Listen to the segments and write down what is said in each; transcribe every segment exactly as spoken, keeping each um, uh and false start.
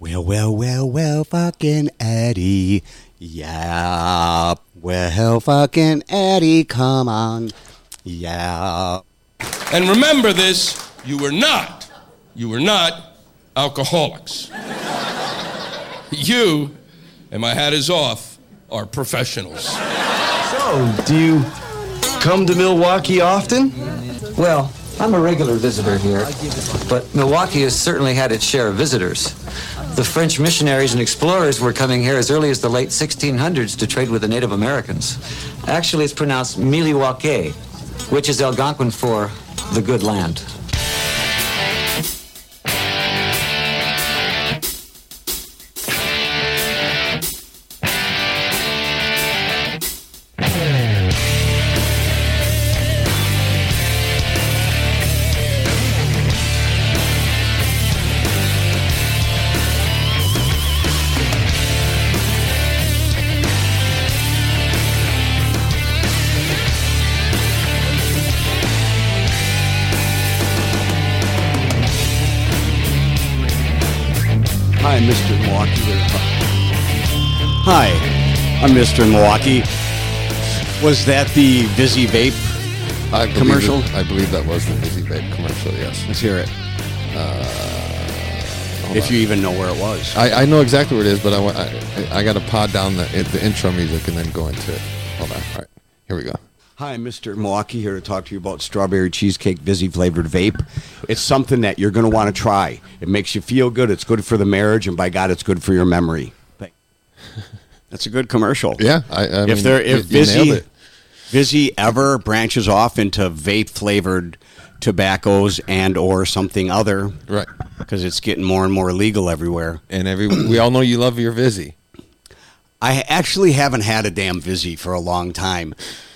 Well, well, well, well, fucking Eddie. Yeah. Well, fucking Eddie, come on. Yeah. And remember this, you were not, you were not alcoholics. You, and my hat is off, are professionals. So, do you come to Milwaukee often? Well, I'm a regular visitor here, but Milwaukee has certainly had its share of visitors. The French missionaries and explorers were coming here as early as the late sixteen hundreds to trade with the Native Americans. Actually, it's pronounced Milwaukee, which is Algonquin for the good land. I'm Mister Milwaukee. Hi, I'm Mister Milwaukee. Was that the Vizzy Vape I commercial? It, I believe that was the Vizzy Vape commercial, yes. Let's hear it. Uh, if on. You even know where it was. I, I know exactly where it is, but I, I, I got to pod down the, the intro music and then go into it. Hold on. All right, here we go. Hi, Mister Milwaukee here to talk to you about strawberry cheesecake Vizzy flavored vape. It's something that you're going to want to try. It makes you feel good. It's good for the marriage, and by God, it's good for your memory. That's a good commercial. Yeah, I, I if mean, there if Vizzy Vizzy ever branches off into vape flavored tobaccos and or something other, right? Because it's getting more and more legal everywhere. And every we all know you love your Vizzy. I actually haven't had a damn Vizzy for a long time.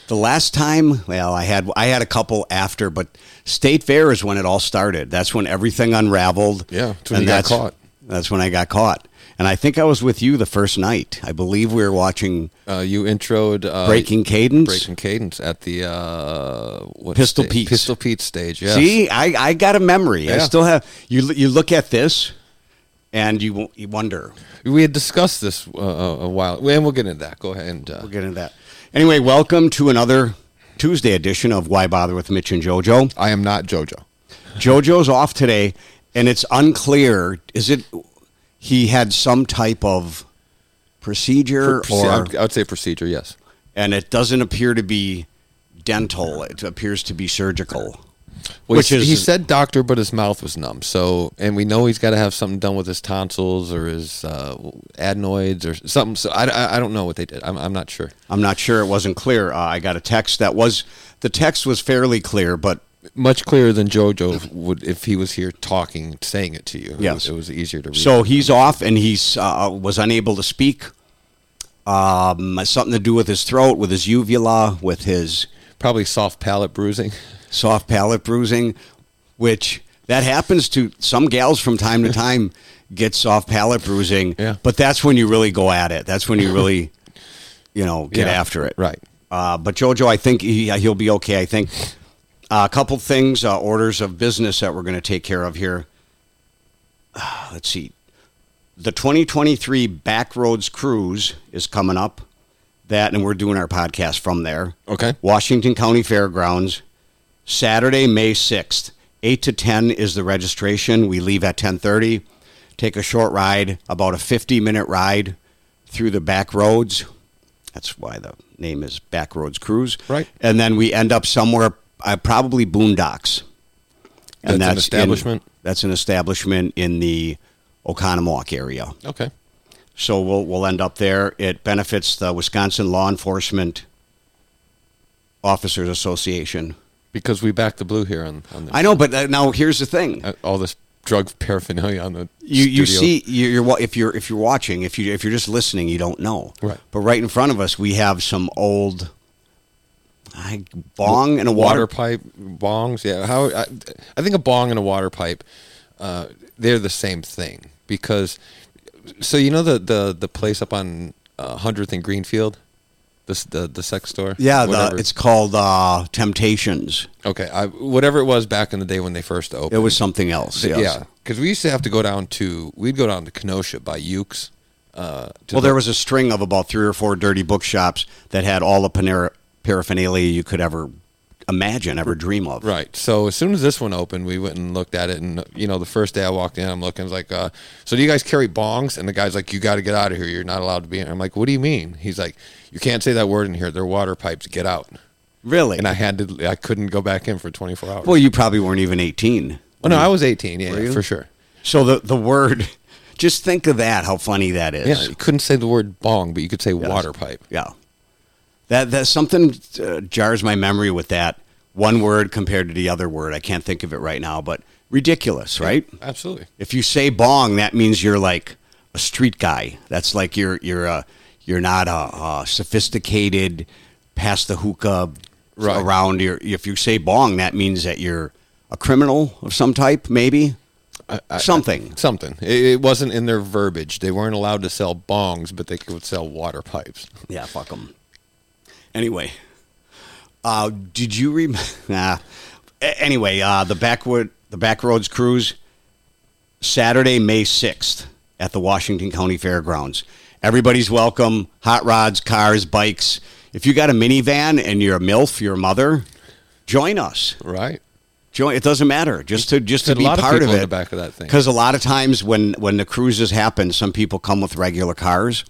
The last time, well, I had I had a couple after, but State Fair is when it all started. That's when everything unraveled. Yeah, that's when and you that's, got caught. That's when I got caught. And I think I was with you the first night. I believe we were watching... Uh, you introed... Uh, Breaking Cadence. Breaking Cadence at the... Uh, what Pistol Pete. Pistol Pete stage, yeah. See, I, I got a memory. Yeah. I still have... You you look at this, and you, you wonder. We had discussed this uh, a while, and we'll get into that. Go ahead and... Uh, we'll get into that. Anyway, welcome to another Tuesday edition of Why Bother with Mitch and JoJo. I am not JoJo. JoJo's off today, and it's unclear. Is it he had some type of procedure? Proce- or I would, I would say procedure, yes. And it doesn't appear to be dental. It appears to be surgical. Well, which he, is, he said doctor, but his mouth was numb. So, and we know he's got to have something done with his tonsils or his uh, adenoids or something. So I, I, I don't know what they did. I'm, I'm not sure. I'm not sure. It wasn't clear. Uh, I got a text that was the text was fairly clear, but much clearer than JoJo would if he was here talking, saying it to you. Yes, it was, it was easier to read. So he's off, and he's uh, was unable to speak. Um, something to do with his throat, with his uvula, with his probably soft palate bruising. Soft palate bruising, which that happens to some gals from time to time, get soft palate bruising. Yeah. But that's when you really go at it. That's when you really, you know, get yeah, after it. Right. Uh, but JoJo, I think he, he'll be okay. I think uh, a couple things, uh, orders of business that we're going to take care of here. Uh, let's see. The twenty twenty-three Backroads Cruise is coming up. That, and we're doing our podcast from there. Okay. Washington County Fairgrounds. Saturday, May sixth, eight to ten is the registration. We leave at ten thirty, take a short ride, about a fifty-minute ride through the back roads. That's why the name is Backroads Cruise. Right. And then we end up somewhere, uh, probably Boondocks. And that's, that's an establishment? In, that's an establishment in the Oconomowoc area. Okay. So we'll we'll end up there. It benefits the Wisconsin Law Enforcement Officers Association. Because we back the blue here on, on this. I know, but uh, now here's the thing: uh, all this drug paraphernalia on the you you studio. See you're if you're if you're watching if you if you're just listening you don't know right. But right in front of us we have some old I, bong and a water, water pipe bongs yeah how I, I think a bong and a water pipe uh, they're the same thing because so you know the the, the place up on uh, hundredth and Greenfield. The, the the sex store? Yeah, the, it's called uh, Temptations. Okay, I, whatever it was back in the day when they first opened. It was something else, yes. Yeah, because we used to have to go down to, we'd go down to Kenosha by Ukes. Uh, well, the, there was a string of about three or four dirty bookshops that had all the Panera paraphernalia you could ever imagine, ever dream of. Right. So as soon as this one opened, we went and looked at it. And, you know, the first day I walked in, I'm looking, I was like, uh, so do you guys carry bongs? And the guy's like, you got to get out of here. You're not allowed to be in. I'm like, what do you mean? He's like, you can't say that word in here. They're water pipes. Get out. Really? And I had to, I couldn't go back in for twenty-four hours. Well, you probably weren't even eighteen. Well, no, I was eighteen. Yeah, yeah, for sure. So the, the word, just think of that, how funny that is. Yeah, you couldn't say the word bong, but you could say yes. water pipe. Yeah. That that something uh, jars my memory with that one word compared to the other word. I can't think of it right now, but ridiculous, right? Yeah, absolutely. If you say bong, that means you're like a street guy. That's like you're you're uh, you're not a, a sophisticated past the hookah right. around your. If you say bong, that means that you're a criminal of some type, maybe. I, I, something. I, something. It, it wasn't in their verbiage. They weren't allowed to sell bongs, but they could sell water pipes. Yeah, fuck them. Anyway, uh, did you remember? Nah. Anyway, uh, the backwood, the Backroads Cruise, Saturday, May sixth at the Washington County Fairgrounds. Everybody's welcome. Hot rods, cars, bikes. If you got a minivan and you're a MILF, you're a mother, join us. Right. Join. It doesn't matter. Just to just to be part of it. Because a lot of times when, when the cruises happen, some people come with regular cars.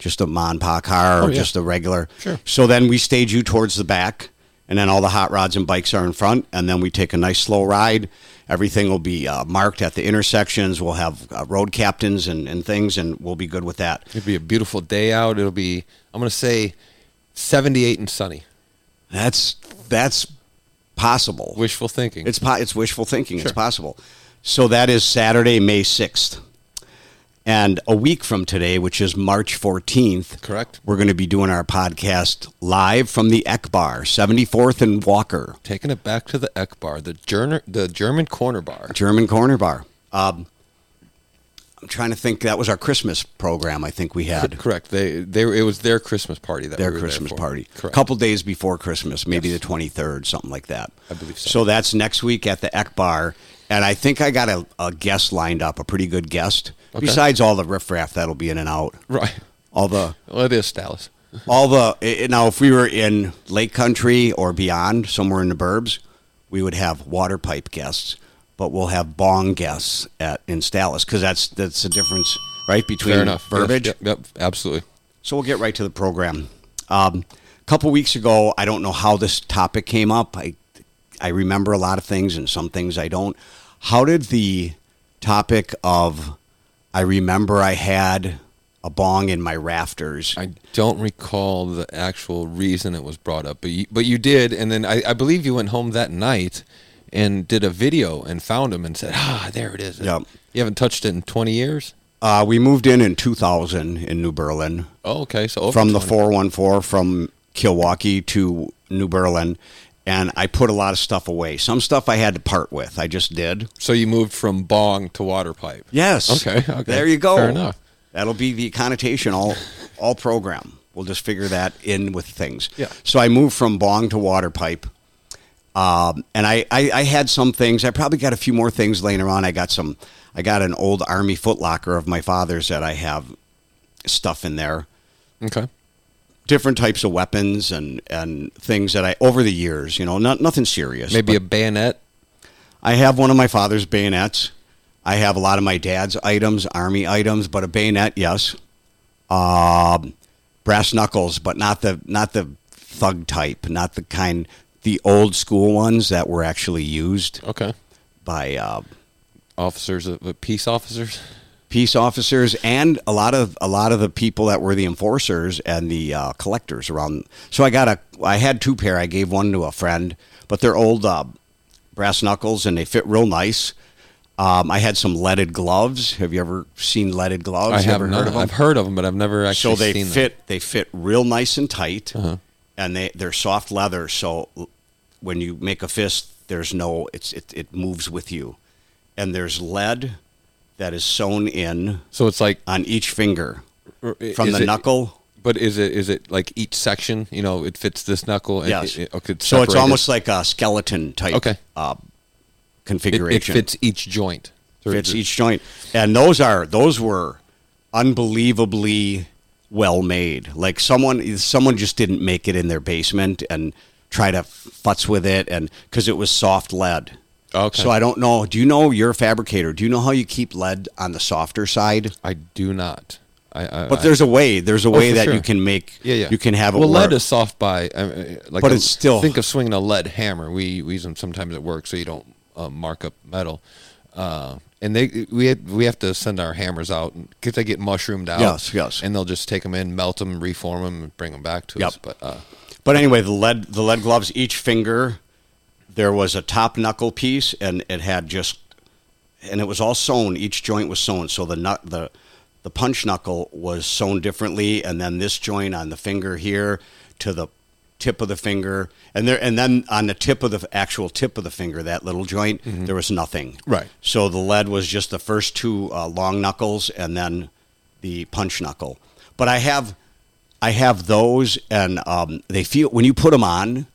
Just a ma and pa car or oh, yeah. just a regular. Sure. So then we stage you towards the back, and then all the hot rods and bikes are in front, and then we take a nice slow ride. Everything will be uh, marked at the intersections. We'll have uh, road captains and, and things, and we'll be good with that. It'll be a beautiful day out. It'll be, I'm going to say, seventy-eight and sunny. That's that's possible. Wishful thinking. It's po- It's wishful thinking. Sure. It's possible. So that is Saturday, May sixth. And a week from today, which is March fourteenth, correct, we're going to be doing our podcast live from the Eckbar, seventy-fourth and Walker. Taking it back to the Eckbar, the German, the German Corner Bar. German Corner Bar. Um, I'm trying to think. That was our Christmas program. I think we had correct. They they it was their Christmas party that their we Christmas party. Correct. A couple days before Christmas, maybe yes. the twenty-third, something like that. I believe so. So that's next week at the Eckbar. And I think I got a, a guest lined up, a pretty good guest. Okay. Besides all the riffraff that'll be in and out. Right. All the... Well, it is Dallas. all the... It, now, if we were in Lake Country or beyond, somewhere in the burbs, we would have water pipe guests, but we'll have bong guests at in Dallas, because that's, that's the difference, right, between Fair enough. verbiage? Yes. Yep. Yep, absolutely. So we'll get right to the program. Um, a couple weeks ago, I don't know how this topic came up. I I remember a lot of things, and some things I don't. How did the topic of, I remember I had a bong in my rafters? I don't recall the actual reason it was brought up, but you, but you did. And then I, I believe you went home that night and did a video and found them and said, ah, there it is. Yep. You haven't touched it in twenty years? Uh, we moved in in two thousand in New Berlin. Oh, okay. So from the four one four from Milwaukee to New Berlin. And I put a lot of stuff away. Some stuff I had to part with. I just did. So you moved from bong to water pipe. Yes. Okay. okay. There you go. Fair enough. That'll be the connotation all all program. We'll just figure that in with things. Yeah. So I moved from bong to water pipe. Um, and I, I, I had some things. I probably got a few more things laying around. I got some. I got an old Army footlocker of my father's that I have stuff in there. Okay. Different types of weapons and, and things that I, over the years, you know, not nothing serious. Maybe a bayonet? I have one of my father's bayonets. I have a lot of my dad's items, Army items, but a bayonet, yes. Uh, brass knuckles, but not the not the thug type, not the kind, the old school ones that were actually used. Okay. By uh, officers, uh, peace officers? Peace officers and a lot of a lot of the people that were the enforcers and the uh, collectors around. So I got a I had two pair. I gave one to a friend, but they're old uh, brass knuckles and they fit real nice. Um, I had some leaded gloves. Have you ever seen leaded gloves? I have not. Heard of them? I've heard of them, but I've never actually. So they seen fit. Them. They fit real nice and tight, uh-huh. and they they're soft leather. So when you make a fist, there's no it's it it moves with you, and there's lead that is sewn in, so it's like on each finger from the it, knuckle. But is it is it like each section? You know, it fits this knuckle. And yes. It, it, it's so it's almost it. like a skeleton type okay. uh, configuration. It, it fits each joint. fits each joint. And those are those were unbelievably well made. Like someone someone just didn't make it in their basement and try to futz with it, and because it was soft lead. Okay. So I don't know. Do you know, you're a fabricator, do you know how you keep lead on the softer side? I do not. I, I, but there's a way. There's a oh, way that sure. you can make. Yeah, yeah. You can have it. Well, work. Lead is soft by. I mean, like but a, it's still. Think of swinging a lead hammer. We, we use them sometimes at work, so you don't uh, mark up metal. Uh, and they we had, we have to send our hammers out because they get mushroomed out. Yes, yes. And they'll just take them in, melt them, reform them, and bring them back to yep. us. But uh, but anyway, the lead the lead gloves. Each finger, there was a top knuckle piece, and it had just, and it was all sewn. Each joint was sewn, so the nut the. The punch knuckle was sewn differently, and then this joint on the finger here to the tip of the finger, and there, and then on the tip of the actual tip of the finger, that little joint, mm-hmm. there was nothing. Right. So the lead was just the first two uh, long knuckles, and then the punch knuckle. But I have, I have those, and um, they feel when you put them on.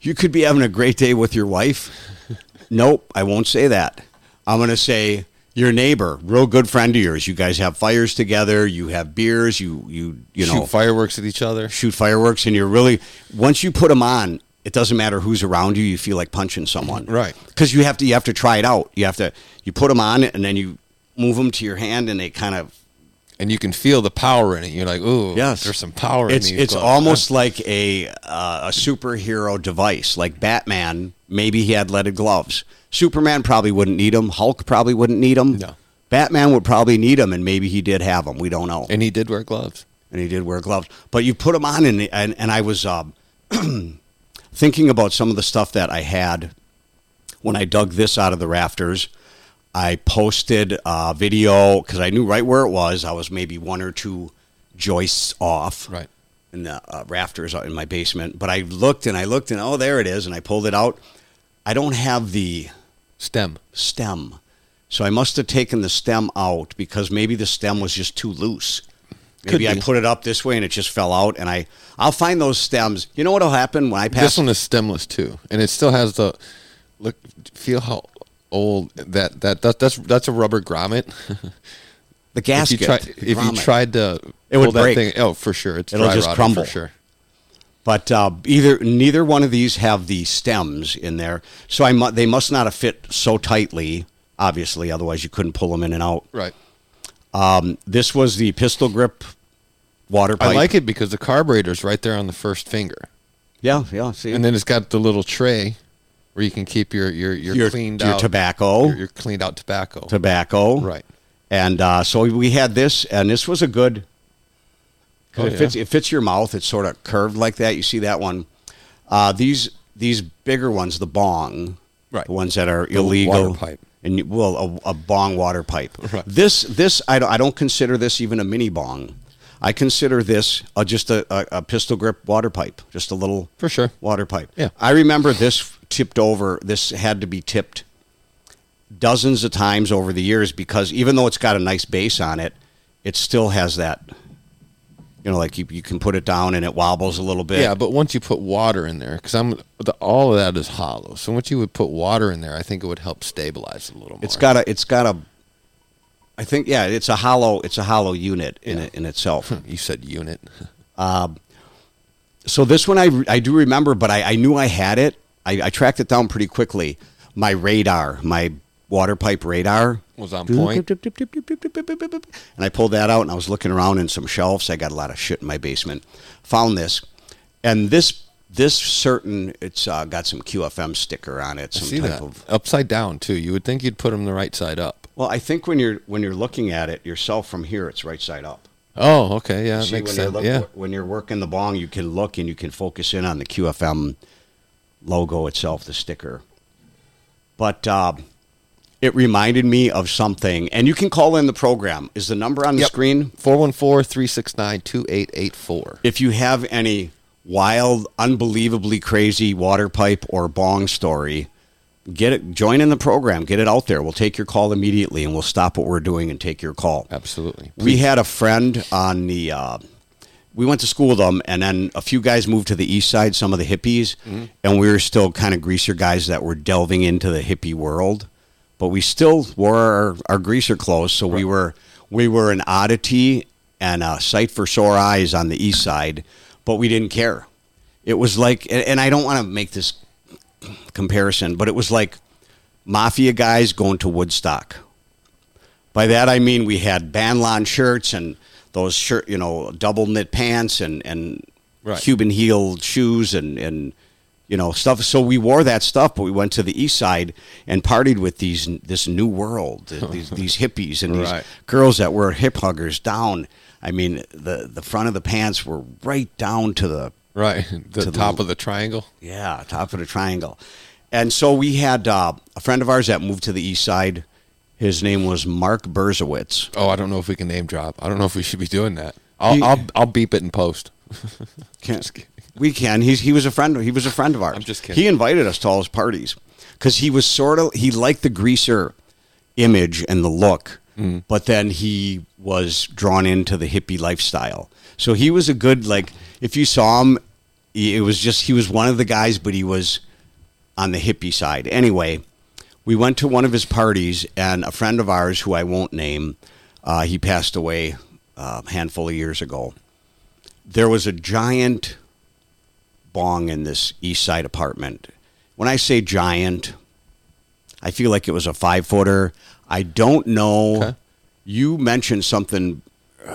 You could be having a great day with your wife. Nope, I won't say that. I'm going to say. Your neighbor, real good friend of yours. You guys have fires together. You have beers. You you you know shoot fireworks at each other. Shoot fireworks, and you're really once you put them on, it doesn't matter who's around you. You feel like punching someone, right? Because you have to you have to try it out. You have to you put them on, and then you move them to your hand, and they kind of and you can feel the power in it. You're like, ooh, yes, there's some power. It's in these it's gloves. Almost like a uh, a superhero device, like Batman. Maybe he had leaded gloves. Superman probably wouldn't need them. Hulk probably wouldn't need them. No. Batman would probably need them, and maybe he did have them. We don't know. And he did wear gloves. And he did wear gloves. But you put them on, and and, and I was uh, thinking about some of the stuff that I had when I dug this out of the rafters. I posted a video because I knew right where it was. I was maybe one or two joists off. Right. In the uh, rafters in my basement, but I looked and I looked and oh, there it is, and I pulled it out. I don't have the stem. Stem, so I must have taken the stem out because maybe the stem was just too loose. Maybe I put it up this way and it just fell out. And I, I'll find those stems. You know what'll happen when I pass? This one is stemless too, and it still has the look. Feel how old that that, that that's that's a rubber grommet. The gasket. If you, try, the if you tried to, it would break. That thing, oh, for sure, it's it'll just crumble. For sure. But uh, either neither one of these have the stems in there, so I mu- they must not have fit so tightly. Obviously, otherwise you couldn't pull them in and out. Right. Um, this was the pistol grip water pipe. I like it because the carburetor's right there on the first finger. Yeah, yeah. See, and then it's got the little tray where you can keep your your your, your cleaned your out tobacco. Your, your cleaned out tobacco. Tobacco. Right. And uh, so we had this, and this was a good, cause oh, it, fits, yeah. it fits your mouth. It's sort of curved like that. You see that one. Uh, these these bigger ones, the bong, right. the ones that are the illegal. Water pipe. And, well, a, a bong water pipe. Right. This, this I, don't, I don't consider this even a mini bong. I consider this uh, just a, a, a pistol grip water pipe, just a little For sure. water pipe. Yeah. I remember this tipped over. This had to be tipped dozens of times over the years because even though it's got a nice base on it, it still has that, you know, like you, you can put it down and it wobbles a little bit. Yeah, but once you put water in there, because I'm the, all of that is hollow, so once you would put water in there, I think it would help stabilize it a little more. It's got a, it's got a, I think, yeah, it's a hollow, it's a hollow unit in yeah. it, in itself. You said unit. um, so this one I I do remember, but I, I knew I had it. I, I tracked it down pretty quickly. My radar, my water pipe radar was on point, and I pulled that out, and I was looking around in some shelves. I got a lot of shit in my basement. Found this, and this this certain it's uh, got some Q F M sticker on it. Some I see type that of, upside down too. You would think you'd put them the right side up. Well, I think when you're when you're looking at it yourself from here, it's right side up. Oh, okay, yeah, that see, makes sense. Look, yeah, when you're working the bong, you can look and you can focus in on the Q F M logo itself, the sticker, but. Uh, It reminded me of something. And you can call in the program. Is the number on the yep. screen? four one four, three six nine, two eight eight four. If you have any wild, unbelievably crazy water pipe or bong story, get it. Join in the program. Get it out there. We'll take your call immediately, and we'll stop what we're doing and take your call. Absolutely. Please. We had a friend on the uh, we went to school with them, and then a few guys moved to the east side, some of the hippies, mm-hmm. and we were still kind of greaser guys that were delving into the hippie world, but we still wore our, our greaser clothes, so right. we were we were an oddity and a sight for sore eyes on the east side, but we didn't care. It was like, and I don't want to make this comparison, but it was like mafia guys going to Woodstock. By that I mean we had bandlon shirts and those shirt, you know, double knit pants and and right. Cuban heel shoes and and you know stuff. So we wore that stuff, but we went to the east side and partied with these this new world, these these hippies and right. these girls that were hip huggers down. I mean, the the front of the pants were right down to the. Right, the to top the, of the triangle? Yeah, top of the triangle. And so we had uh, a friend of ours that moved to the east side. His name was Mark Berzowitz. Oh, I don't know if we can name drop. I don't know if we should be doing that. I'll he, I'll, I'll beep it in post. Can, just kidding. We can. He's he was a friend. He was a friend of ours. I'm just kidding. He invited us to all his parties because he was sort of he liked the greaser image and the look, mm. but then he was drawn into the hippie lifestyle. So he was a good like if you saw him. It was just, he was one of the guys, but he was on the hippie side. Anyway, we went to one of his parties, and a friend of ours, who I won't name, uh, he passed away uh, a handful of years ago. There was a giant bong in this east side apartment. When I say giant, I feel like it was a five-footer. I don't know. Okay. You mentioned something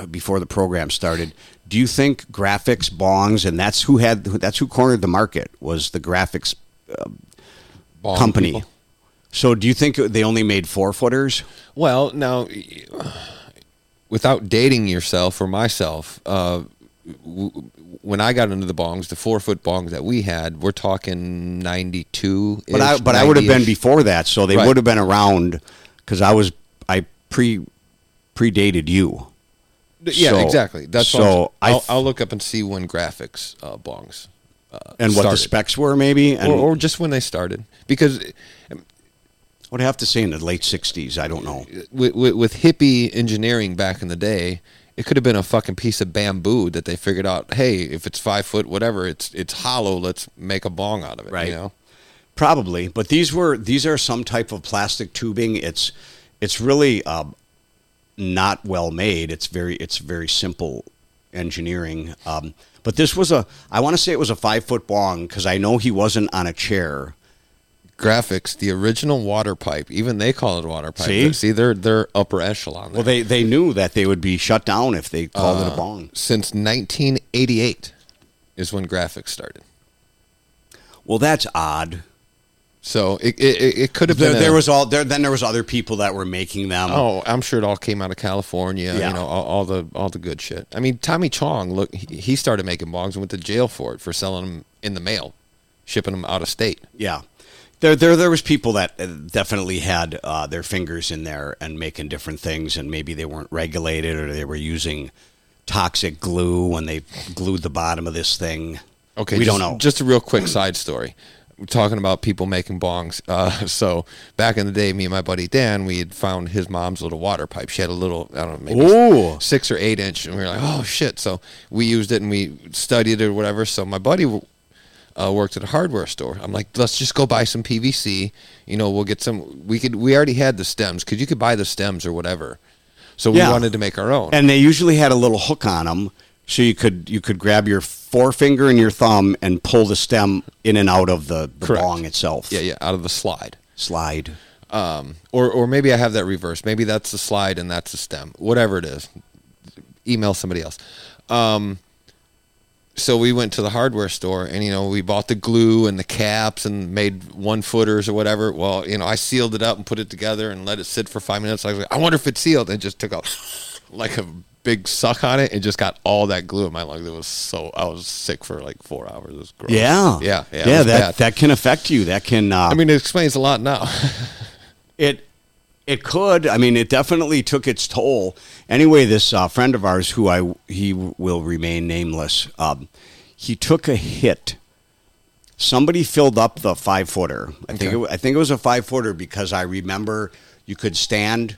before the program started. Do you think Graphics bongs, and that's who had that's who cornered the market, was the Graphics uh, Bong company? People. So do you think they only made four footers? Well, now, without dating yourself or myself, uh, w- when I got into the bongs, the four foot bongs that we had, we're talking ninety-two. But I but ninety-ish. I would have been before that, so they right. would have been around because I was I pre predated you. Yeah, so, exactly. That's so. I I'll, I'll look up and see when Graphics uh, bongs uh, and what started. The specs were, maybe, and or, or just when they started. Because I would have to say in the late sixties. I don't know. With, with, with hippie engineering back in the day, it could have been a fucking piece of bamboo that they figured out. Hey, if it's five foot, whatever, it's it's hollow. Let's make a bong out of it. Right. You know? Probably, but these were these are some type of plastic tubing. It's it's really. Uh, not well made. It's very it's very simple engineering, um but this was a I want to say it was a five foot bong because I know he wasn't on a chair. Graphics, the original water pipe, even they call it water pipe. See, see they're they're upper echelon there. Well, they they knew that they would be shut down if they called uh, it a bong. Since nineteen eighty-eight is when Graphics started. Well, that's odd. So it it, it could have been there, a, there was all there then there was other people that were making them. Oh, I'm sure it all came out of California. Yeah. You know, all, all the all the good shit. I mean, Tommy Chong, look, he started making bongs and went to jail for it for selling them in the mail, shipping them out of state. Yeah, there there there was people that definitely had uh, their fingers in there and making different things, and maybe they weren't regulated or they were using toxic glue when they glued the bottom of this thing. Okay, we just, don't know. Just a real quick side story. We're talking about people making bongs. Uh, so back in the day, me and my buddy Dan, we had found his mom's little water pipe. She had a little, I don't know, maybe Ooh. six or eight inch. And we were like, oh, shit. So we used it and we studied it or whatever. So my buddy uh, worked at a hardware store. I'm like, let's just go buy some P V C. You know, we'll get some. We could. We already had the stems because you could buy the stems or whatever. So we yeah. wanted to make our own. And they usually had a little hook on them. So you could you could grab your forefinger and your thumb and pull the stem in and out of the, the bong itself. Yeah, yeah, out of the slide. Slide. Um, or or maybe I have that reversed. Maybe that's the slide and that's the stem. Whatever it is, email somebody else. Um, so we went to the hardware store and, you know, we bought the glue and the caps and made one-footers or whatever. Well, you know, I sealed it up and put it together and let it sit for five minutes. I was like, I wonder if it's sealed. And it just took out like a... big suck on it and just got all that glue in my lungs. It was so I was sick for like four hours. It was gross. Yeah, yeah, yeah. yeah that bad. That can affect you. That can. Uh, I mean, it explains a lot now. it it could. I mean, it definitely took its toll. Anyway, this uh, friend of ours, who I he will remain nameless, um, he took a hit. Somebody filled up the five footer. I okay. think it, I think it was a five footer because I remember you could stand.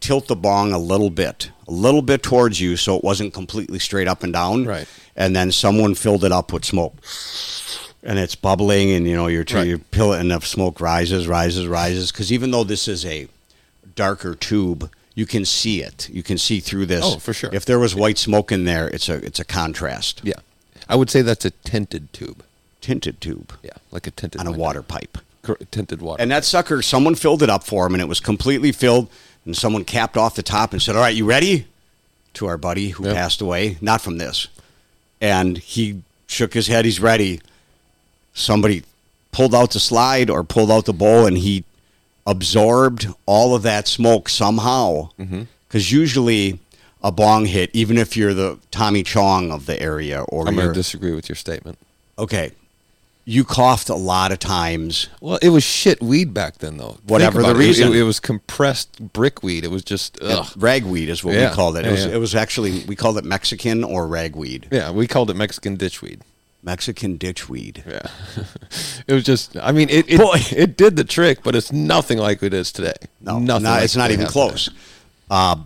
tilt the bong a little bit, a little bit towards you so it wasn't completely straight up and down. Right. And then someone filled it up with smoke. And it's bubbling, and, you know, you're, right. you're pill it, and the smoke rises, rises, rises. Because even though this is a darker tube, you can see it. You can see through this. Oh, for sure. If there was white smoke in there, it's a it's a contrast. Yeah. I would say that's a tinted tube. Tinted tube. Yeah, like a tinted. On a water pipe. Tinted water. And that sucker, someone filled it up for him, and it was completely filled, and someone capped off the top and said, all right, you ready? To our buddy who yep. passed away. Not from this. And he shook his head. He's ready. Somebody pulled out the slide or pulled out the bowl, and he absorbed all of that smoke somehow. Because mm-hmm. usually a bong hit, even if you're the Tommy Chong of the area. Or I'm going to disagree with your statement. Okay. You coughed a lot of times. Well, it was shit weed back then, though. Whatever the reason. It, it, it was compressed brickweed. It was just... Ugh. It, ragweed is what yeah. we called it. It, yeah, was, yeah. it was actually... We called it Mexican or ragweed. Yeah, we called it Mexican ditchweed. Mexican ditchweed. Yeah. It was just... I mean, it it, Boy. it did the trick, but it's nothing like it is today. No, nothing not, like it's not even close. Uh,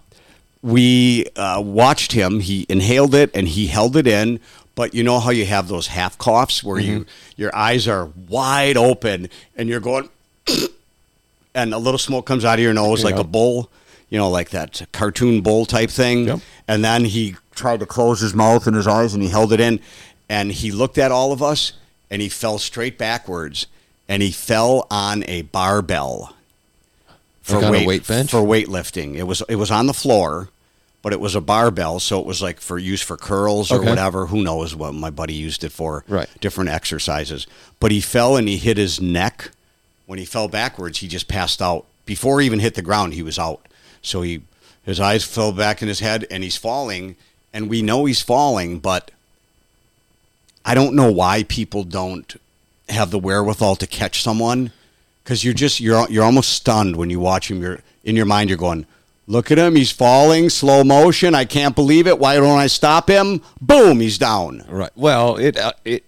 we uh, watched him. He inhaled it, and he held it in... But you know how you have those half coughs where mm-hmm. you your eyes are wide open and you're going, and a little smoke comes out of your nose, you like know. a bull, you know, like that cartoon bull type thing. Yep. And then he tried to close his mouth and his eyes, and he held it in, and he looked at all of us, and he fell straight backwards, and he fell on a barbell for weight, a weight bench? for weightlifting. It was it was on the floor. But it was a barbell, so it was like for use for curls or okay. whatever. Who knows what my buddy used it for, right. different exercises. But he fell and he hit his neck. When he fell backwards, he just passed out. Before he even hit the ground, he was out. So he, his eyes fell back in his head, and he's falling. And we know he's falling, but I don't know why people don't have the wherewithal to catch someone. Because you're just, you're, you're almost stunned when you watch him. You're, in your mind, you're going... Look at him. He's falling. Slow motion. I can't believe it. Why don't I stop him? Boom. He's down. Right. Well, it uh, it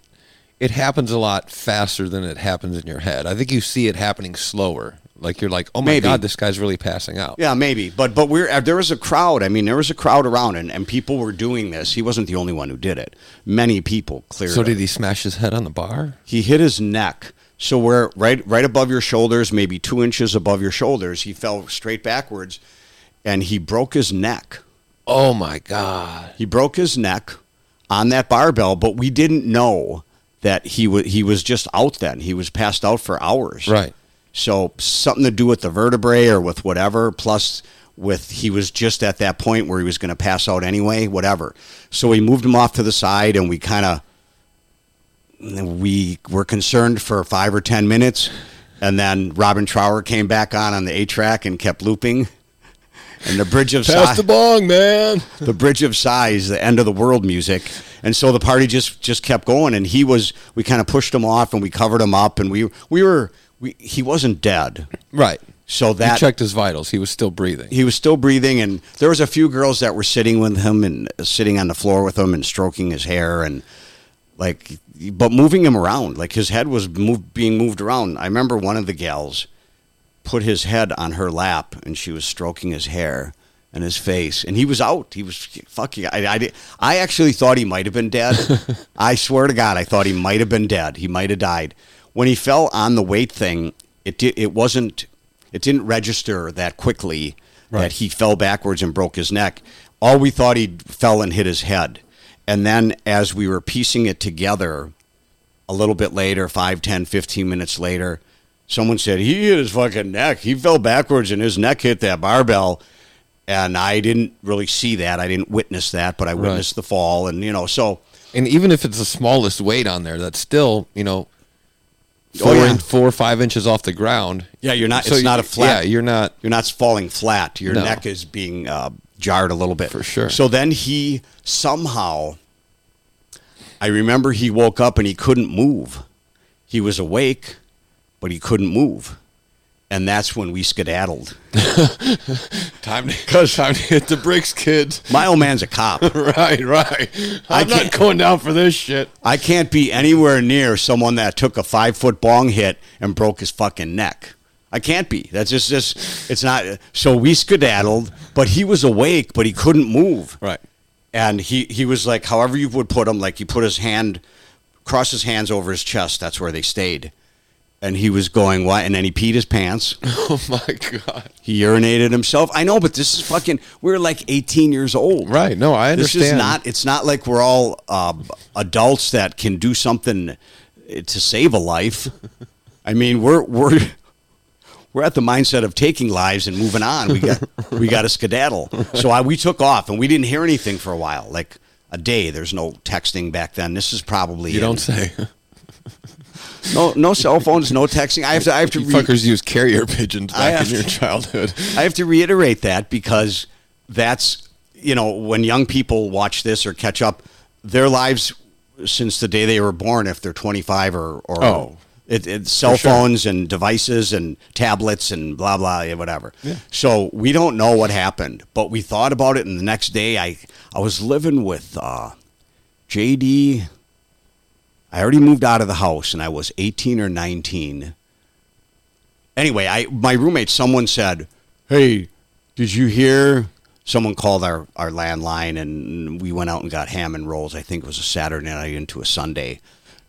it happens a lot faster than it happens in your head. I think you see it happening slower. Like you're like, oh, my maybe. God, this guy's really passing out. Yeah, maybe. But but we're there was a crowd. I mean, there was a crowd around, and, and people were doing this. He wasn't the only one who did it. Many people cleared So did him. He smash his head on the bar? He hit his neck. So where right right above your shoulders, maybe two inches above your shoulders, he fell straight backwards. And he broke his neck. Oh, my God. He broke his neck on that barbell, but we didn't know that he, w- he was just out then. He was passed out for hours. Right. So something to do with the vertebrae or with whatever, plus with he was just at that point where he was going to pass out anyway, whatever. So we moved him off to the side, and we kind of we were concerned for five or ten minutes. And then Robin Trower came back on on the A-track and kept looping. And the Bridge of Sighs. Pass the bong, man. The Bridge of Sighs, the end of the world music. And so the party just, just kept going. And he was, we kind of pushed him off and we covered him up. And we we were, we, he wasn't dead. Right. So that. We checked his vitals. He was still breathing. He was still breathing. And there was a few girls that were sitting with him and sitting on the floor with him and stroking his hair and like, but moving him around. Like his head was moved, being moved around. I remember one of the gals put his head on her lap, and she was stroking his hair and his face, and he was out. He was fucking. I, I, I actually thought he might have been dead. I swear to God, I thought he might have been dead. He might have died when he fell on the weight thing. It did. It wasn't. It didn't register that quickly right. that he fell backwards and broke his neck. All we thought he fell and hit his head, and then as we were piecing it together, a little bit later, five, ten, fifteen minutes later. Someone said, he hit his fucking neck. He fell backwards, and his neck hit that barbell. And I didn't really see that. I didn't witness that, but I witnessed right. the fall. And, you know, so. And even if it's the smallest weight on there, that's still, you know, four, oh, yeah. in, four or five inches off the ground. Yeah, you're not. So it's you, not a flat. Yeah, you're not. You're not falling flat. Your no. neck is being uh, jarred a little bit. For sure. So then he somehow, I remember he woke up and he couldn't move. He was awake. But he couldn't move. And that's when we skedaddled. time, to, time to hit the bricks, kids. My old man's a cop. right, right. I'm not going down for this shit. I can't be anywhere near someone that took a five-foot bong hit and broke his fucking neck. I can't be. That's just, just it's not. So we skedaddled, but he was awake, but he couldn't move. Right. And he, he was like, however you would put him, like he put his hand, crossed his hands over his chest. That's where they stayed. And he was going, what? And then he peed his pants. Oh, my God. He urinated himself. I know, but this is fucking, we're like eighteen years old. Right. No, I understand. This is not, it's not like we're all uh, adults that can do something to save a life. I mean, we're, we're, we're at the mindset of taking lives and moving on. We got, right. we got to skedaddle. So I, we took off and we didn't hear anything for a while, like a day. There's no texting back then. This is probably. You it. Don't say. No, no cell phones, no texting. I have to. I have to. You re- fuckers use carrier pigeons back in your to, childhood. I have to reiterate that because that's, you know, when young people watch this or catch up, their lives since the day they were born, if they're twenty-five or or oh, it, it, cell phones sure. and devices and tablets and blah blah whatever. Yeah. So we don't know what happened, but we thought about it, and the next day I I was living with uh, J D. I already moved out of the house, and I was eighteen or nineteen. Anyway, I my roommate, someone said, hey, did you hear? Someone called our, our landline, and we went out and got ham and rolls. I think it was a Saturday night into a Sunday.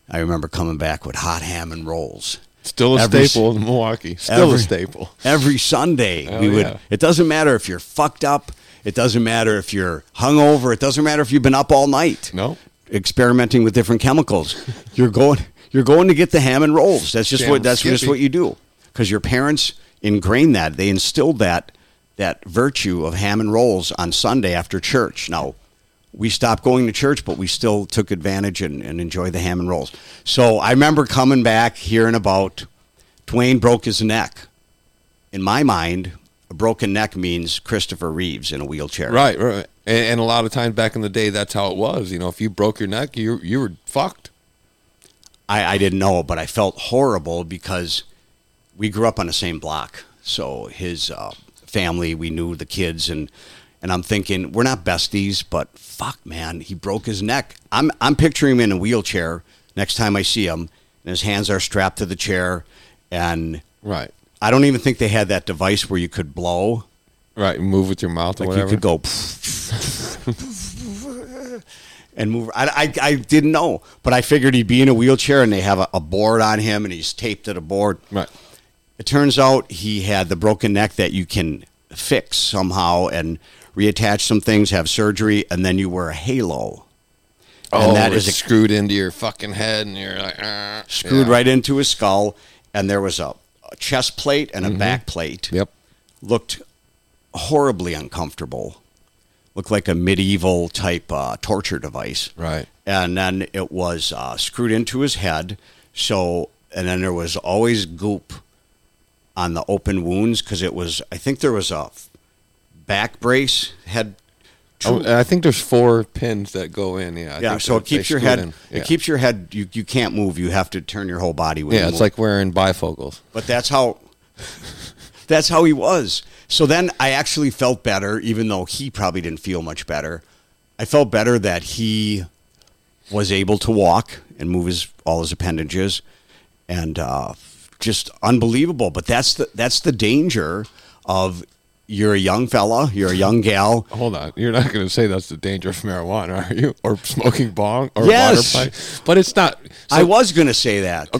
I remember coming back with hot ham and rolls. Still a every, staple in Milwaukee. Still every, a staple. Every Sunday. Hell we would. Yeah. It doesn't matter if you're fucked up. It doesn't matter if you're hungover. It doesn't matter if you've been up all night. No. Experimenting with different chemicals. You're going you're going to get the ham and rolls. That's just Damn what that's skippy. Just what you do. Because your parents ingrained that. They instilled that that virtue of ham and rolls on Sunday after church. Now, we stopped going to church, but we still took advantage and, and enjoyed the ham and rolls. So I remember coming back, hearing about Dwayne broke his neck. In my mind, a broken neck means Christopher Reeves in a wheelchair. Right, right. And a lot of times back in the day, that's how it was. You know, if you broke your neck, you you were fucked. I, I didn't know, but I felt horrible because we grew up on the same block. So his uh, family, we knew the kids, and and I'm thinking we're not besties, but fuck, man, he broke his neck. I'm I'm picturing him in a wheelchair next time I see him, and his hands are strapped to the chair, and right. I don't even think they had that device where you could blow. Right, move with your mouth or like whatever. You could go and move. I, I, I didn't know, but I figured he'd be in a wheelchair and they have a, a board on him and he's taped to the board. Right. It turns out he had the broken neck that you can fix somehow and reattach some things, have surgery, and then you wear a halo. Oh, and that is a, screwed into your fucking head and you're like... Uh, screwed yeah. right into his skull, and there was a, a chest plate and a mm-hmm. back plate. Yep. Looked... horribly uncomfortable. Looked like a medieval type uh, torture device. Right. And then it was uh, screwed into his head. So, and then there was always goop on the open wounds because it was, I think there was a back brace, head. Two. Oh, I think there's four pins that go in. Yeah. I yeah. Think so it keeps your head, yeah. it keeps your head, you, you can't move. You have to turn your whole body. When yeah. You it's move. Like wearing bifocals. But that's how, that's how he was. So then I actually felt better, even though he probably didn't feel much better. I felt better that he was able to walk and move his all his appendages, and uh, just unbelievable. But that's the that's the danger of you're a young fella, you're a young gal. Hold on, you're not going to say that's the danger of marijuana, are you? Or smoking bong or yes. water pipe? But it's not. So, I was going to say that.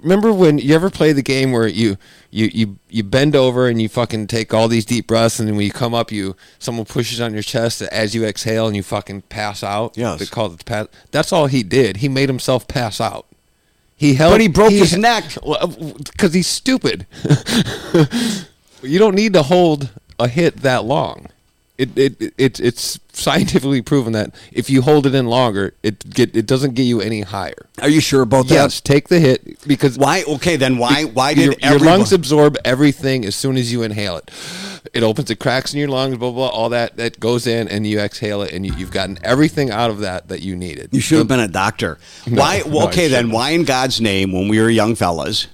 Remember when you ever play the game where you. You, you you bend over and you fucking take all these deep breaths, and then when you come up, you someone pushes on your chest as you exhale, and you fucking pass out. Yes. They call it the pass. That's all he did. He made himself pass out. He held. But he broke he, his neck because he's stupid. You don't need to hold a hit that long. It it, it it it's scientifically proven that if you hold it in longer, it get it doesn't get you any higher. Are you sure about that? Yes, take the hit because why? Okay, then why why did your, everyone... your lungs absorb everything as soon as you inhale it? It opens the cracks in your lungs, blah blah, blah all that that goes in, and you exhale it, and you, you've gotten everything out of that that you needed. You should have been a doctor. No, why? Well, okay, no, then why in God's name, when we were young fellas,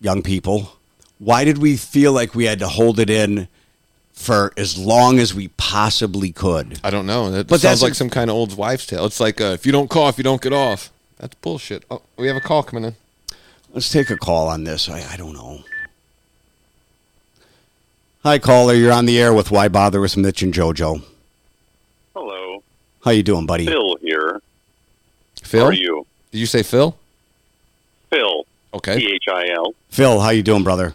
young people, why did we feel like we had to hold it in? For as long as we possibly could. I don't know. That but sounds like some kind of old wives' tale. It's like, uh, if you don't cough, you don't get off. That's bullshit. Oh, we have a call coming in. Let's take a call on this. I, I don't know. Hi, caller. You're on the air with Why Bother with Mitch and JoJo. Hello. How you doing, buddy? Phil here. Phil? How are you? Did you say Phil? Phil. Okay. P H I L. Phil, how you doing, brother?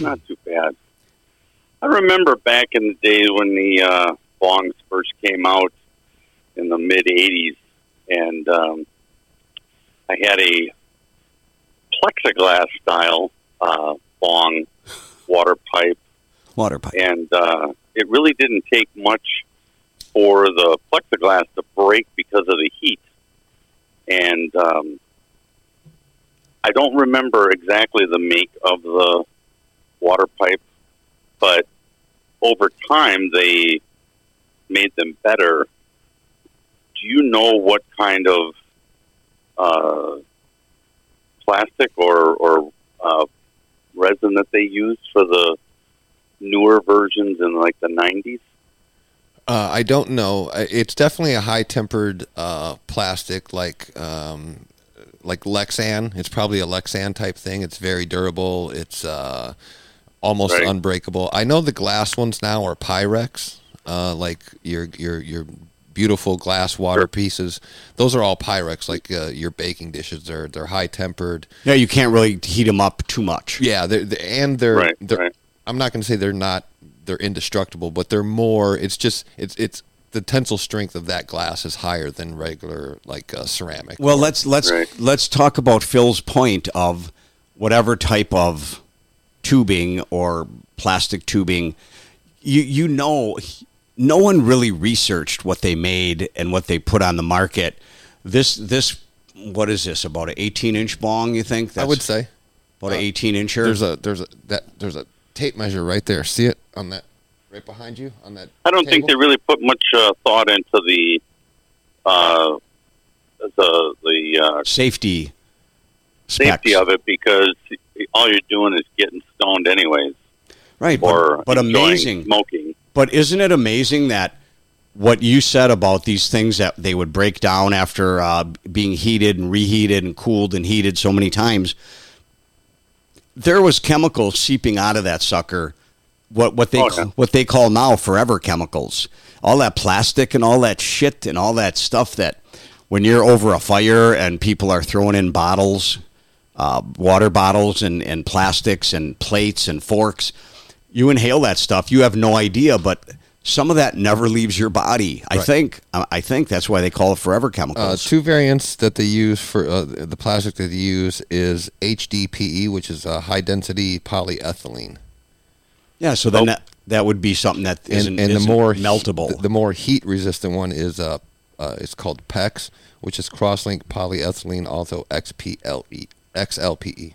Not too bad. I remember back in the day when the uh, bongs first came out in the mid-eighties, and um, I had a plexiglass-style uh, bong water pipe. Water pipe. And uh, it really didn't take much for the plexiglass to break because of the heat. And um, I don't remember exactly the make of the water pipe, but over time they made them better. Do you know what kind of uh, plastic or, or uh, resin that they used for the newer versions in like the nineties? Uh, I don't know. It's definitely a high-tempered uh, plastic, like um, like Lexan. It's probably a Lexan type thing. It's very durable. It's uh, almost right. unbreakable. I know the glass ones now are Pyrex, uh, like your your your beautiful glass water sure. pieces. Those are all Pyrex, like uh, your baking dishes. They're they're high-tempered. Yeah, you can't really heat them up too much. Yeah, they're, they're, and they're, right, they're right. I'm not going to say they're not. They're indestructible, but they're more. It's just it's it's the tensile strength of that glass is higher than regular like uh, ceramic. Well, or, let's let's right. let's talk about Phil's point of whatever type of tubing or plastic tubing. You you know, no one really researched what they made and what they put on the market. This this what is this about an eighteen inch bong? You think? That's I would say about uh, an eighteen incher. There's a there's a that there's a tape measure right there. See it on that right behind you on that. I don't table? think they really put much uh, thought into the uh, the the uh, safety safety specs. of it, because all you're doing is getting stoned anyways. Right, or but, but amazing smoking. But isn't it amazing that what you said about these things that they would break down after uh, being heated and reheated and cooled and heated so many times? There was chemicals seeping out of that sucker, what what they oh, yeah. what they call now forever chemicals. All that plastic and all that shit and all that stuff that when you're over a fire and people are throwing in bottles, uh, water bottles and, and plastics and plates and forks, you inhale that stuff. You have no idea, but some of that never leaves your body. I right. think I think that's why they call it forever chemicals. Uh, two variants that they use for uh, the plastic that they use is H D P E, which is a high density polyethylene. Yeah, so then oh. that, that would be something that isn't, and, and isn't the more meltable. He, the, the more heat resistant one is uh, uh it's called PEX, which is cross-linked polyethylene, also X P L E, X L P E.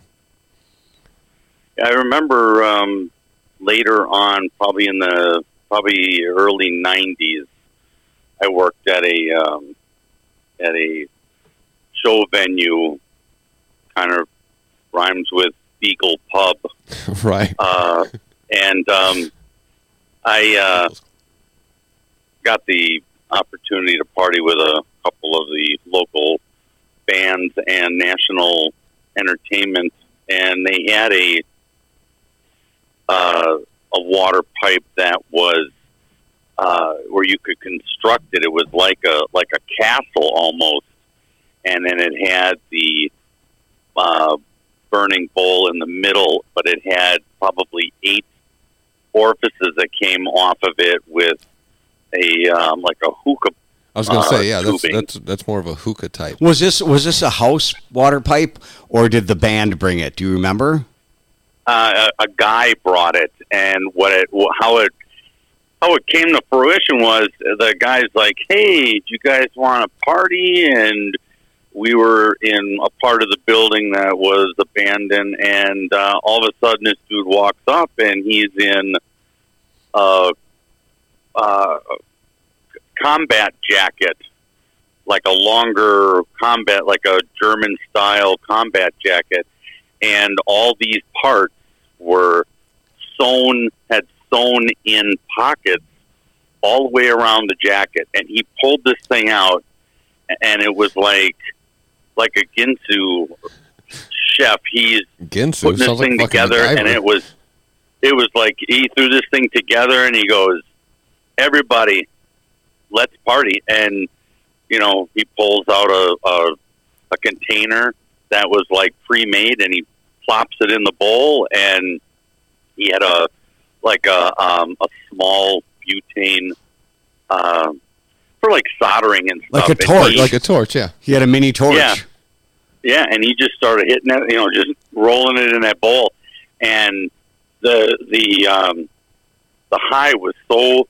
I remember um, later on, probably in the probably early nineties, I worked at a um, at a show venue, kind of rhymes with Beagle Pub, right? Uh, and um, I uh, got the opportunity to party with a couple of the local bands and national entertainment, and they had a. Uh, a water pipe that was uh, where you could construct it. It was like a like a castle almost, and then it had the uh, burning bowl in the middle, but it had probably eight orifices that came off of it with a um, like a hookah. I was going to uh, say, yeah, that's, that's that's more of a hookah type. Was this was this a house water pipe, or did the band bring it? Do you remember? Uh, a, a guy brought it, and what it, how it, how it came to fruition was the guy's like, "Hey, do you guys want a party?" And we were in a part of the building that was abandoned, and uh, all of a sudden, this dude walks up, and he's in a, a combat jacket, like a longer combat, like a German style combat jacket. And all these parts were sewn, had sewn in pockets all the way around the jacket. And he pulled this thing out, and it was like like a Ginsu chef. He's Ginsu, putting this thing like together, and it was it was like he threw this thing together and he goes, everybody, let's party. And, you know, he pulls out a, a, a container that was like pre-made and he plops it in the bowl. And he had a, like a, um, a small butane, um, uh, for like soldering and stuff. Like a torch, he, like a torch. Yeah. He had a mini torch. Yeah. Yeah. And he just started hitting it, you know, just rolling it in that bowl. And the, the, um, the high was so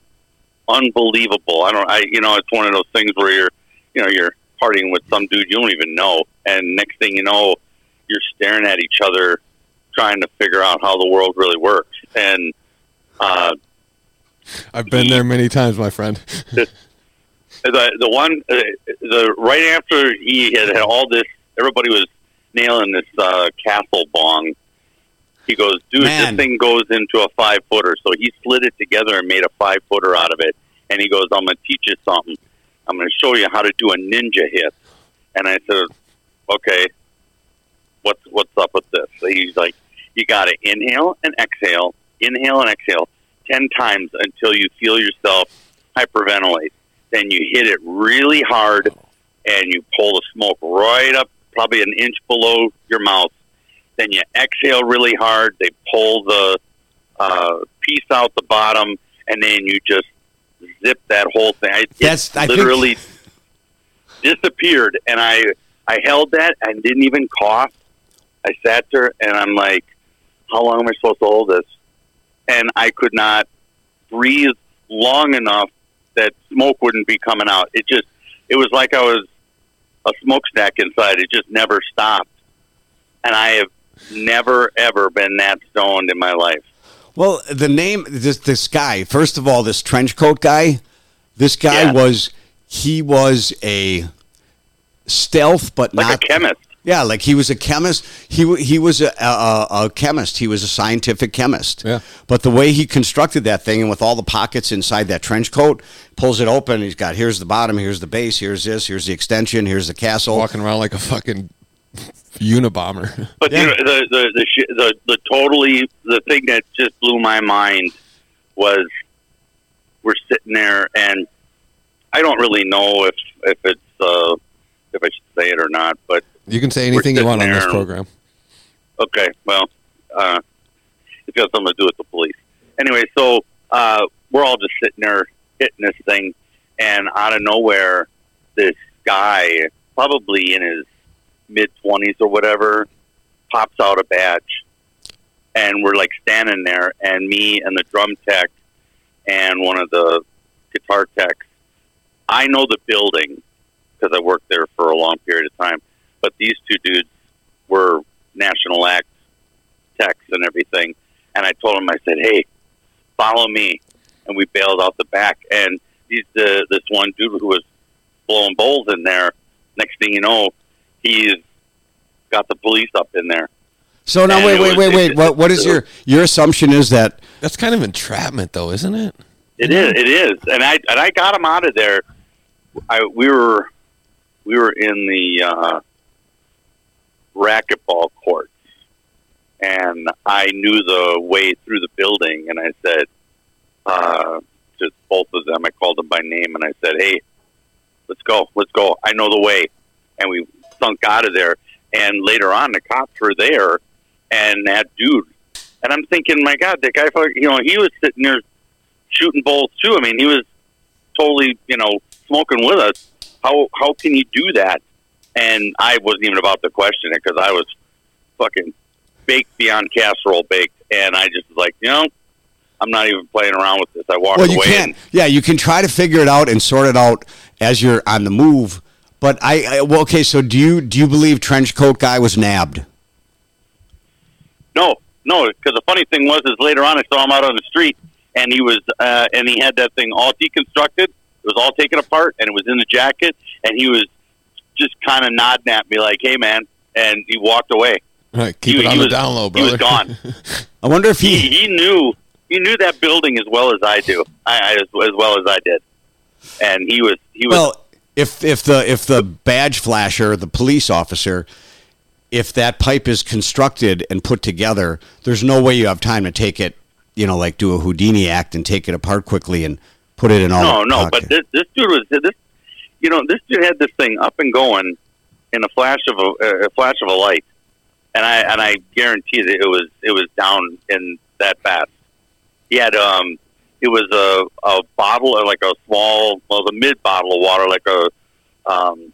unbelievable. I don't, I, you know, it's one of those things where you're, you know, you're partying with some dude you don't even know. And next thing you know, you're staring at each other, trying to figure out how the world really works. And, uh, I've been he, there many times, my friend. the, the, the one, uh, the right after he had, had all this, everybody was nailing this, uh, Castle bong. He goes, dude, Man. This thing goes into a five-footer. So he slid it together and made a five-footer out of it. And he goes, I'm going to teach you something. I'm going to show you how to do a ninja hit. And I said, okay, what's what's up with this? So he's like, you got to inhale and exhale, inhale and exhale ten times until you feel yourself hyperventilate. Then you hit it really hard, and you pull the smoke right up, probably an inch below your mouth. Then you exhale really hard. They pull the uh, piece out the bottom, and then you just zip that whole thing. I, That's, it I literally think... disappeared, and I I held that and didn't even cough. I sat there, and I'm like, how long am I supposed to hold this? And I could not breathe long enough that smoke wouldn't be coming out. It just, it was like I was a smokestack inside. It just never stopped. And I have never, ever been that stoned in my life. Well, the name, this this guy, first of all, this trench coat guy, this guy yeah. was, he was a stealth, but like not. Like a chemist. Yeah, like he was a chemist. He he was a, a, a chemist. He was a scientific chemist. Yeah. But the way he constructed that thing, and with all the pockets inside that trench coat, pulls it open, he's got, here's the bottom, here's the base, here's this, here's the extension, here's the castle. Walking around like a fucking... Unabomber. But yeah. you know, the, the, the, sh- the the totally the thing that just blew my mind was we're sitting there, and I don't really know if if it's uh, if I should say it or not, but you can say anything you want on this program. And, okay, well, uh, it's got something to do with the police. Anyway, so uh, we're all just sitting there hitting this thing, and out of nowhere, this guy, probably in his mid-twenties or whatever, pops out a badge, and we're like standing there, and me and the drum tech and one of the guitar techs, I know the building because I worked there for a long period of time, but these two dudes were National Act techs and everything, and I told them, I said, hey, follow me, and we bailed out the back, and these, uh, this one dude who was blowing bowls in there, next thing you know, he's got the police up in there. So now, wait, wait, wait, wait. What, what is your your assumption is that that's kind of entrapment, though, isn't it? It is, it is. And I and I got him out of there. I we were we were in the uh, racquetball courts, and I knew the way through the building. And I said uh, to both of them, I called them by name, and I said, "Hey, let's go, let's go. I know the way." And we sunk out of there, and later on the cops were there, and that dude, and I'm thinking, my God, that guy, you know, he was sitting there shooting bowls too. I mean, he was totally, you know, smoking with us. How how can you do that? And I wasn't even about to question it because I was fucking baked beyond casserole baked, and I just was like, you know, I'm not even playing around with this. I walked away. Well, you can, yeah, you can try to figure it out and sort it out as you're on the move. But I, I well, okay. So do you do you believe trench coat guy was nabbed? No, no. Because the funny thing was, is later on I saw him out on the street, and he was uh, and he had that thing all deconstructed. It was all taken apart, and it was in the jacket, and he was just kind of nodding at me like, "Hey, man," and he walked away. All right, keep he, it on the was, down low, brother. He was gone. I wonder if he... he he knew he knew that building as well as I do, I, I as, as well as I did, and he was he was. Well, If if the if the badge flasher, the police officer, if that pipe is constructed and put together, there's no way you have time to take it you know, like do a Houdini act and take it apart quickly and put it in all. No, no, pocket. But this, this dude was this. You know, this dude had this thing up and going in a flash of a, a flash of a light, and I and I guarantee that it was it was down in that fast. He had um, it was a, a bottle or like a small, well, the mid bottle of water, like a um,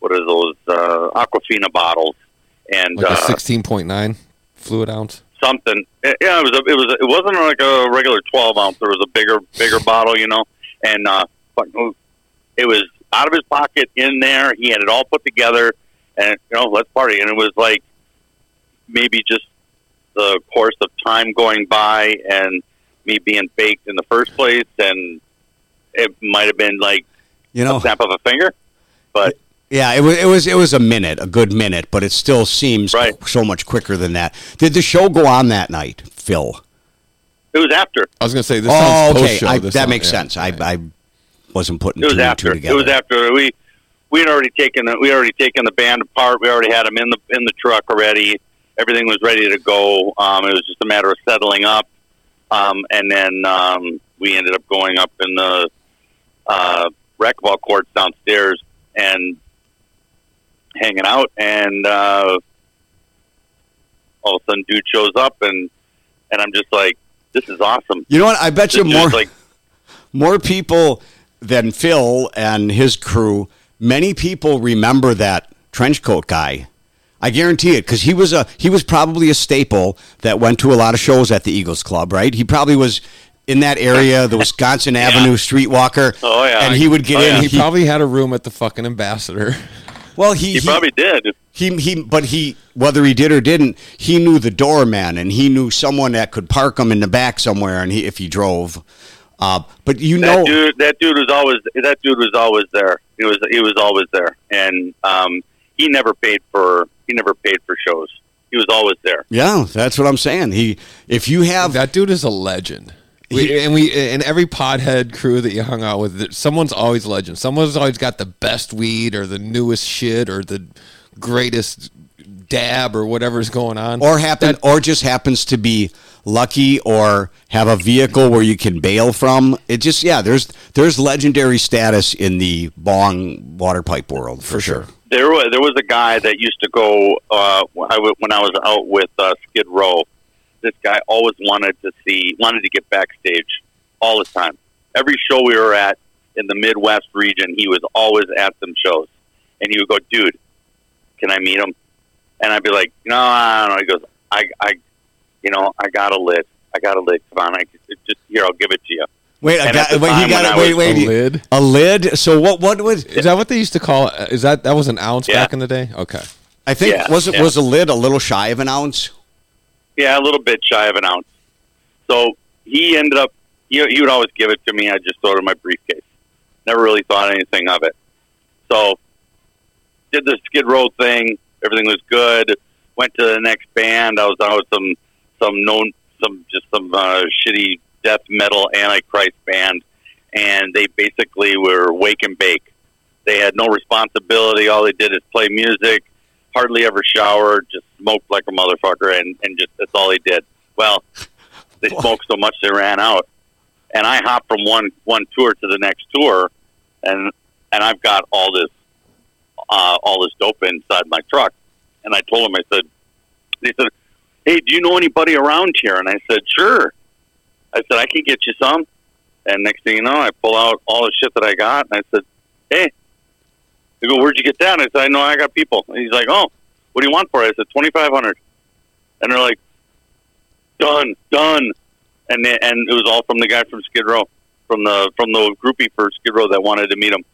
what are those uh, Aquafina bottles, and like a sixteen point nine fluid ounce. Something, yeah. It was. A, it was. A, it wasn't like a regular twelve ounce. There was a bigger, bigger bottle, you know. And uh, it was out of his pocket in there. He had it all put together, and you know, let's party. And it was like maybe just the course of time going by, and me being baked in the first place, and it might have been like you know, a snap of a finger, but. It- Yeah, it was it was it was a minute, a good minute, but it still seems right. so much quicker than that. Did the show go on that night, Phil? It was after. I was going to say this. Oh, okay, post-show, I, this that sounds, makes yeah, sense. Right. I I wasn't putting it two and two together. It was after we we had already taken the, we already taken the band apart. We already had them in the in the truck already. Everything was ready to go. Um, it was just a matter of settling up, um, and then um, we ended up going up in the uh, racquetball courts downstairs and. Hanging out, and uh, all of a sudden, dude shows up, and and I'm just like, this is awesome. You know what? I bet this you more like- more people than Phil and his crew. Many people remember that trench coat guy. I guarantee it, because he was a he was probably a staple that went to a lot of shows at the Eagles Club, right? He probably was. In that area, the Wisconsin yeah. Avenue streetwalker, oh, yeah. and he would get oh, in. Yeah. He, he probably had a room at the fucking Ambassador. Well, he, he, he probably did. He he, but he whether he did or didn't, he knew the doorman, and he knew someone that could park him in the back somewhere, and he if he drove. Uh, but you know, that dude, that dude was always that dude was always there. He was he was always there, and um, he never paid for he never paid for shows. He was always there. Yeah, that's what I'm saying. He if you have that dude is a legend. We, and we and every podhead crew that you hung out with, someone's always a legend. Someone's always got the best weed or the newest shit or the greatest dab or whatever's going on, or happen that, or just happens to be lucky or have a vehicle where you can bail from. It just yeah, there's there's legendary status in the bong water pipe world for, for sure. sure. There was there was a guy that used to go uh, when I was out with uh, Skid Row. This guy always wanted to see, wanted to get backstage all the time. Every show we were at in the Midwest region, he was always at them shows. And he would go, dude, can I meet him? And I'd be like, no, I don't know. He goes, I, I, you know, I got a lid. I got a lid. Come on. I, just here, I'll give it to you. Wait, I got, wait, he got wait, wait, a lid? A lid? So what, what was, is that what they used to call it? Is that, that was an ounce yeah. back in the day? Okay. I think, yeah, was it, yeah. was a lid a little shy of an ounce? Yeah, a little bit shy of an ounce. So he ended up, he, he would always give it to me. I just throw it in my briefcase. Never really thought anything of it. So did the Skid Row thing. Everything was good. Went to the next band. I was out with some, some known, some just some uh, shitty death metal antichrist band. And they basically were wake and bake. They had no responsibility. All they did is play music. Hardly ever showered, just smoked like a motherfucker, and, and just that's all they did. Well, they smoked so much they ran out. And I hopped from one, one tour to the next tour, and and I've got all this uh, all this dope inside my truck. And I told them, I said, they said, hey, do you know anybody around here? And I said, sure. I said, I can get you some. And next thing you know, I pull out all the shit that I got, and I said, hey. They go, where'd you get that? And I said, I know I got people. And he's like, oh, what do you want for it? I said, twenty-five hundred dollars. And they're like, done, done. And they, and it was all from the guy from Skid Row, from the from the groupie for Skid Row that wanted to meet him.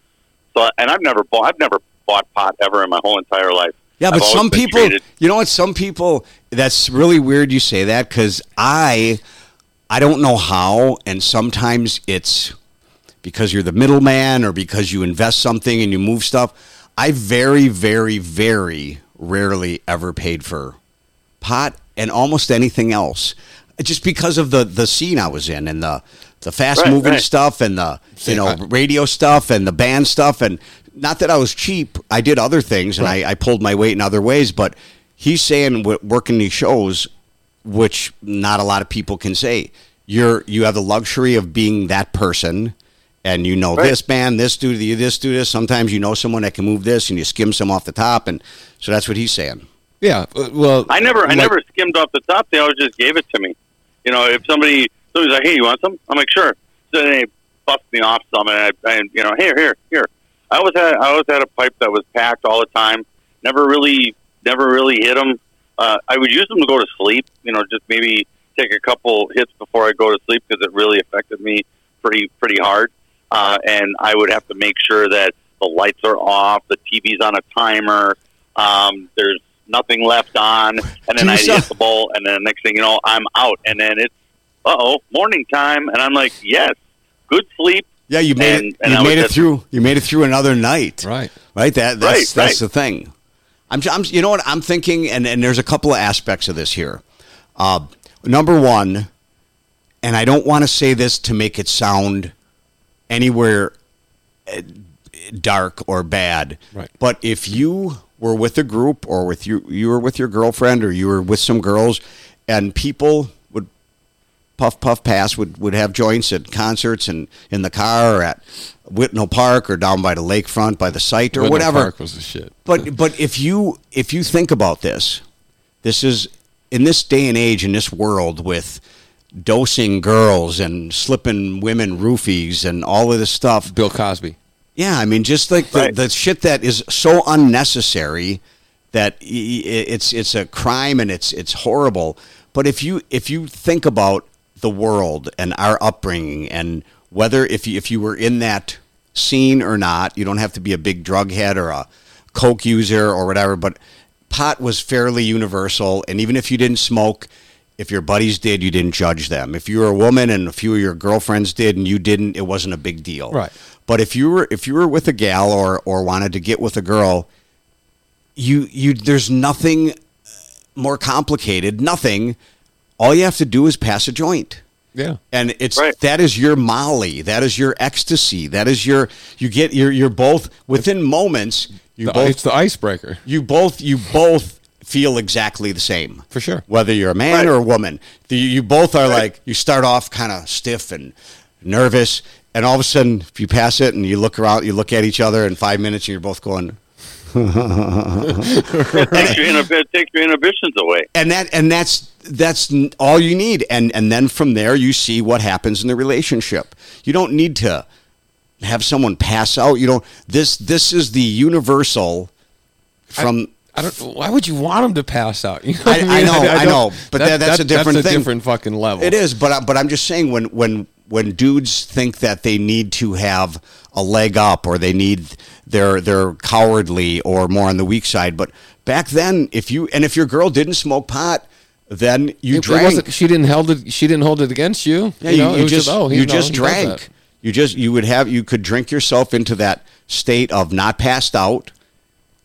So, and I've never bought I've never bought pot ever in my whole entire life. Yeah, but some people, treated- you know what? Some people, that's really weird you say that because I, I don't know how, and sometimes it's... because you're the middleman or because you invest something and you move stuff. I very, very, very rarely ever paid for pot and almost anything else just because of the, the scene I was in and the, the fast right, moving right. stuff and the, you know, radio stuff and the band stuff. And not that I was cheap. I did other things and right. I, I pulled my weight in other ways, but he's saying working these shows, which not a lot of people can say. You're you have the luxury of being that person, and you know right. this band, this dude, this do this. Sometimes you know someone that can move this, and you skim some off the top, and so that's what he's saying. Yeah, well, I never, like, I never skimmed off the top. They always just gave it to me. You know, if somebody somebody's like, "Hey, you want some?" I'm like, "Sure." So they bust me off some, and I, I you know, here, here, here. I always had, I always had a pipe that was packed all the time. Never really, never really hit them. Uh, I would use them to go to sleep. You know, just maybe take a couple hits before I go to sleep because it really affected me pretty, pretty hard. Uh, and I would have to make sure that the lights are off, the T V's on a timer, um, there's nothing left on, and then I hit the bowl, and then the next thing you know, I'm out, and then it's uh oh, morning time, and I'm like, yes, good sleep. Yeah, you made and, it. And you I made it just, through. You made it through another night, right? Right. That that's right, that's right. the thing. I'm, I'm, you know what I'm thinking, and, and there's a couple of aspects of this here. Uh, number one, and I don't want to say this to make it sound anywhere dark or bad, right. but if you were with a group, or with you, you were with your girlfriend, or you were with some girls, and people would puff, puff, pass, would, would have joints at concerts and in the car, or at Whitnow Park, or down by the lakefront, by the site, or Whitnow whatever. Park was the shit. But but if you if you think about this, this is in this day and age, in this world with dosing girls and slipping women roofies and all of this stuff. Bill Cosby. Yeah, I mean, just like the, right. the shit that is so unnecessary that it's it's a crime and it's it's horrible. But if you if you think about the world and our upbringing, and whether if you, if you were in that scene or not, you don't have to be a big drug head or a coke user or whatever. But pot was fairly universal, and even if you didn't smoke, if your buddies did, you didn't judge them. If you were a woman and a few of your girlfriends did and you didn't, it wasn't a big deal. Right. But if you were if you were with a gal or or wanted to get with a girl, you you there's nothing more complicated. Nothing. All you have to do is pass a joint. Yeah. And it's right. that is your Molly. That is your ecstasy. That is your you get you're you're both within moments. You both it's the icebreaker. You both you both. feel exactly the same. For sure. Whether you're a man right. or a woman. The, you both are right. like, you start off kind of stiff and nervous, and all of a sudden, if you pass it and you look around, you look at each other in five minutes and you're both going... it, takes your inhib- it takes your inhibitions away. And that and that's that's all you need. And and then from there, you see what happens in the relationship. You don't need to have someone pass out. You don't... This, this is the universal from... I, I don't. Why would you want them to pass out? You know I, I, mean? I know, I, I know, but that, that, that's that, a different that's a thing. Different fucking level. It is, but but I'm just saying when when when dudes think that they need to have a leg up or they need they're they're cowardly or more on the weak side. But back then, if you and if your girl didn't smoke pot, then you it, drank. It wasn't, she didn't held it. She didn't hold it against you. Yeah, you, know? you, you just, just oh, he, you no, just drank. You just you would have you could drink yourself into that state of not passed out,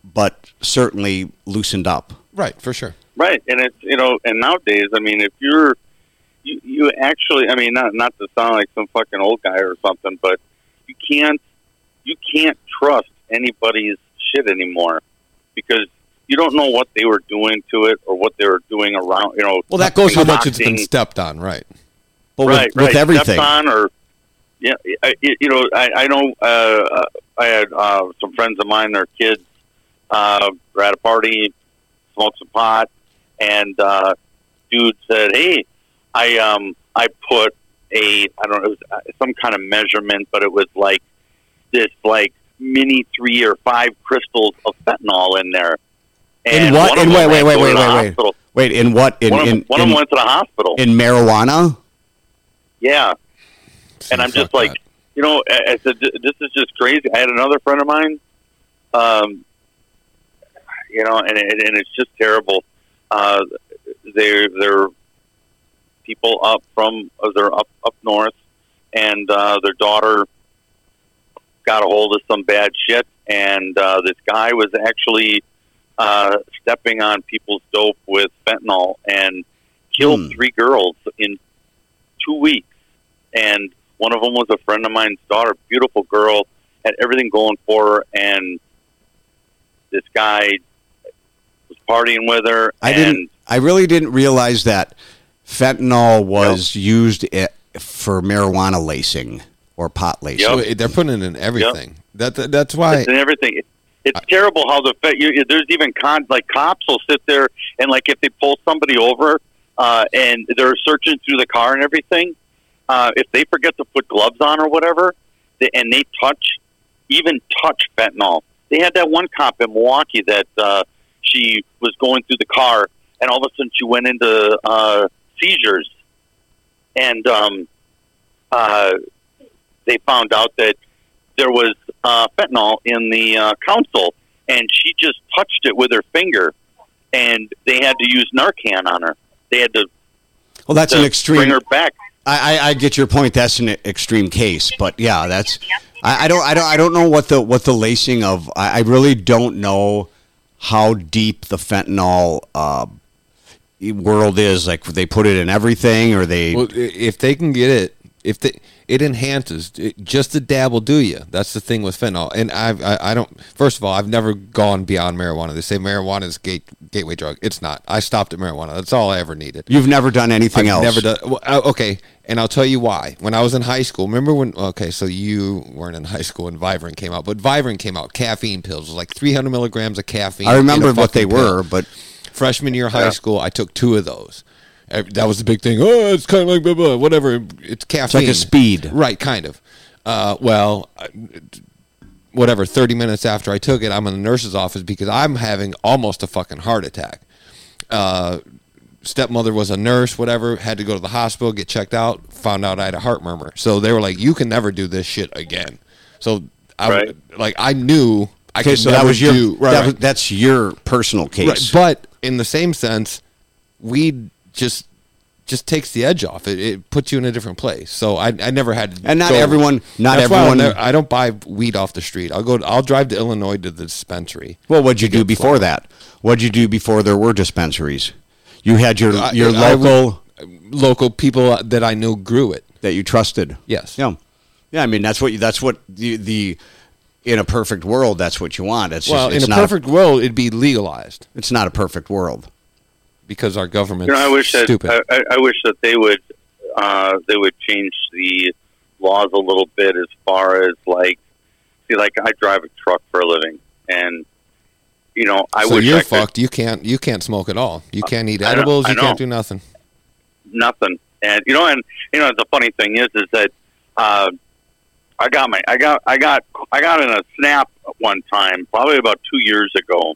but certainly loosened up. Right, for sure. Right, and it's, you know, and nowadays, I mean, if you're, you, you actually, I mean, not not to sound like some fucking old guy or something, but you can't, you can't trust anybody's shit anymore because you don't know what they were doing to it or what they were doing around, you know. Well, that goes how much it's been stepped on, right. But with, right, right. with everything. Stepped on or, yeah, I, you know, I, I know uh, I had uh, some friends of mine, their kids, Uh, we're at a party, smoked some pot, and uh, dude said, "Hey, I um I put a I don't know it was some kind of measurement, but it was like this like mini three or five crystals of fentanyl in there." And in what? In wait, wait, wait, wait, wait, wait, wait. In what? In one of, in, one in, of them went to the hospital in marijuana. Yeah, Seems and I'm just like, that. you know, I, I said this is just crazy. I had another friend of mine. Um. You know, and and it's just terrible. Uh, they're they're people up from they're up up north, and uh, their daughter got a hold of some bad shit, and uh, this guy was actually uh, stepping on people's dope with fentanyl and killed hmm. three girls in two weeks. And one of them was a friend of mine's daughter, beautiful girl, had everything going for her, and this guy partying with her. I didn't. I really didn't realize that fentanyl was yep. used it for marijuana lacing or pot lacing. Yep. They're putting it in everything. Yep. That that's why it's in everything. It's I, terrible how the you, there's even con, like cops will sit there and like if they pull somebody over uh, and they're searching through the car and everything, uh, if they forget to put gloves on or whatever, they, and they touch even touch fentanyl. They had that one cop in Milwaukee that uh, she was going through the car and all of a sudden she went into uh, seizures, and um, uh, they found out that there was uh, fentanyl in the uh, council, and she just touched it with her finger, and they had to use Narcan on her. They had to. Well, that's to an extreme. Bring her back. I, I, I get your point. That's an extreme case, but yeah, that's. I, I don't. I don't. I don't know what the what the lacing of. I, I really don't know how deep the fentanyl. Uh, world is like they put it in everything or they well, if they can get it if they it enhances it, just a dab will do you. That's the thing with fentanyl. And I've, I I don't first of all I've never gone beyond marijuana. They say marijuana is gate, gateway drug. It's not. I stopped at marijuana. That's all I ever needed. You've never done anything I've else never done well, I, okay and I'll tell you why. When I was in high school, remember when okay so you weren't in high school when Vivarin came out, but Vivarin came out caffeine pills. It was like three hundred milligrams of caffeine. I remember what they were pill. But freshman year of high yeah. school, I took two of those. That was the big thing. Oh, it's kind of like blah, blah, whatever. It's caffeine. It's like a speed. Right, kind of. Uh, well, whatever, thirty minutes after I took it, I'm in the nurse's office because I'm having almost a fucking heart attack. Uh, stepmother was a nurse, whatever, had to go to the hospital, get checked out, found out I had a heart murmur. So they were like, you can never do this shit again. So I, right. like, I knew I okay, could so never that was your, do. Right, that was, that's your personal case. Right, but in the same sense, weed just just takes the edge off. It, it puts you in a different place. So I I never had to. And not go. everyone, not That's everyone. Never, I don't buy weed off the street. I'll go. I'll drive to Illinois to the dispensary. Well, what'd you do before flour. that? What'd you do before there were dispensaries? You had your I, your I, local I would, local people that I knew grew it that you trusted. Yes. Yeah. Yeah. I mean, that's what that's what the the. In a perfect world, that's what you want. It's well, just, it's in a not perfect a, world, it'd be legalized. It's not a perfect world because our government's you know, I wish stupid. That, I, I wish that they would uh, they would change the laws a little bit as far as like see, like I drive a truck for a living, and you know I so wish you're I fucked. Could, you can't you can't smoke at all. You can't eat edibles. You can't do nothing. Nothing, and you know, and you know the funny thing is, is that. Uh, I got my, I got, I got, I got in a snap one time, probably about two years ago.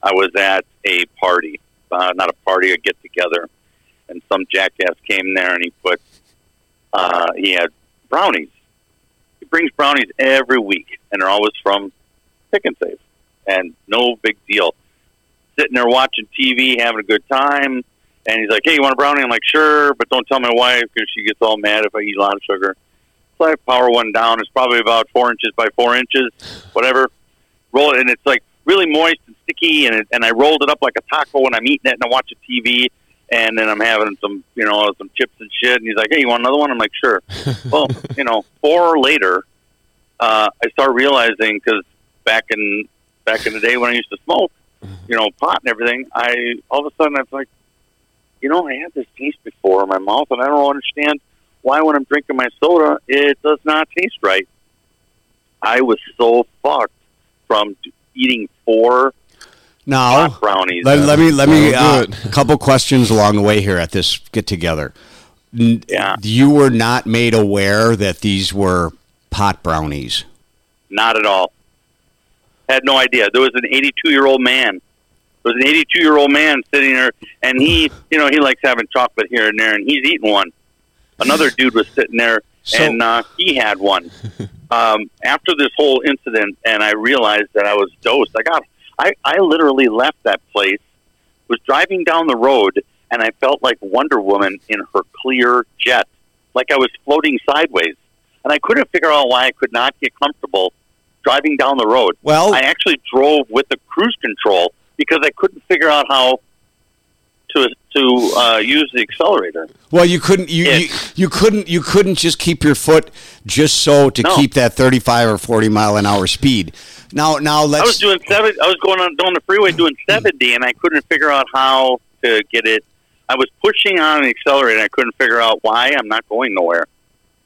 I was at a party, uh, not a party, a get together, and some jackass came there and he put, uh, he had brownies. He brings brownies every week, and they're always from Pick and Save, and no big deal. Sitting there watching T V, having a good time, and he's like, "Hey, you want a brownie?" I'm like, "Sure, but don't tell my wife because she gets all mad if I eat a lot of sugar." So I power one down. It's probably about four inches by four inches, whatever. Roll it, and it's like really moist and sticky, and it, and I rolled it up like a taco when I'm eating it, and I watch a T V, and then I'm having some, you know, some chips and shit. And he's like, "Hey, you want another one?" I'm like, "Sure." Well, you know, four later, uh, I start realizing because back in back in the day when I used to smoke, you know, pot and everything, I all of a sudden I was like, you know, I had this taste before in my mouth, and I don't understand why when I'm drinking my soda, it does not taste right. I was so fucked from eating four now, hot brownies. Let, let me, let me, uh, a couple questions along the way here at this get-together. Yeah. You were not made aware that these were pot brownies? Not at all. Had no idea. There was an eighty-two-year-old man. There was an eighty-two-year-old man sitting there, and he, you know, he likes having chocolate here and there, and he's eating one. Another dude was sitting there, so, and uh, he had one. Um, after this whole incident, and I realized that I was dosed. I got, I, I literally left that place, was driving down the road, and I felt like Wonder Woman in her clear jet, like I was floating sideways. And I couldn't figure out why I could not get comfortable driving down the road. Well, I actually drove with the cruise control because I couldn't figure out how to to uh, use the accelerator. Well, you couldn't you, you you couldn't you couldn't just keep your foot just so to no. keep that thirty-five or forty mile an hour speed. Now now let's I was doing seven I was going on down the freeway doing seventy and I couldn't figure out how to get it. I was pushing on the accelerator, and I couldn't figure out why. I'm not going nowhere.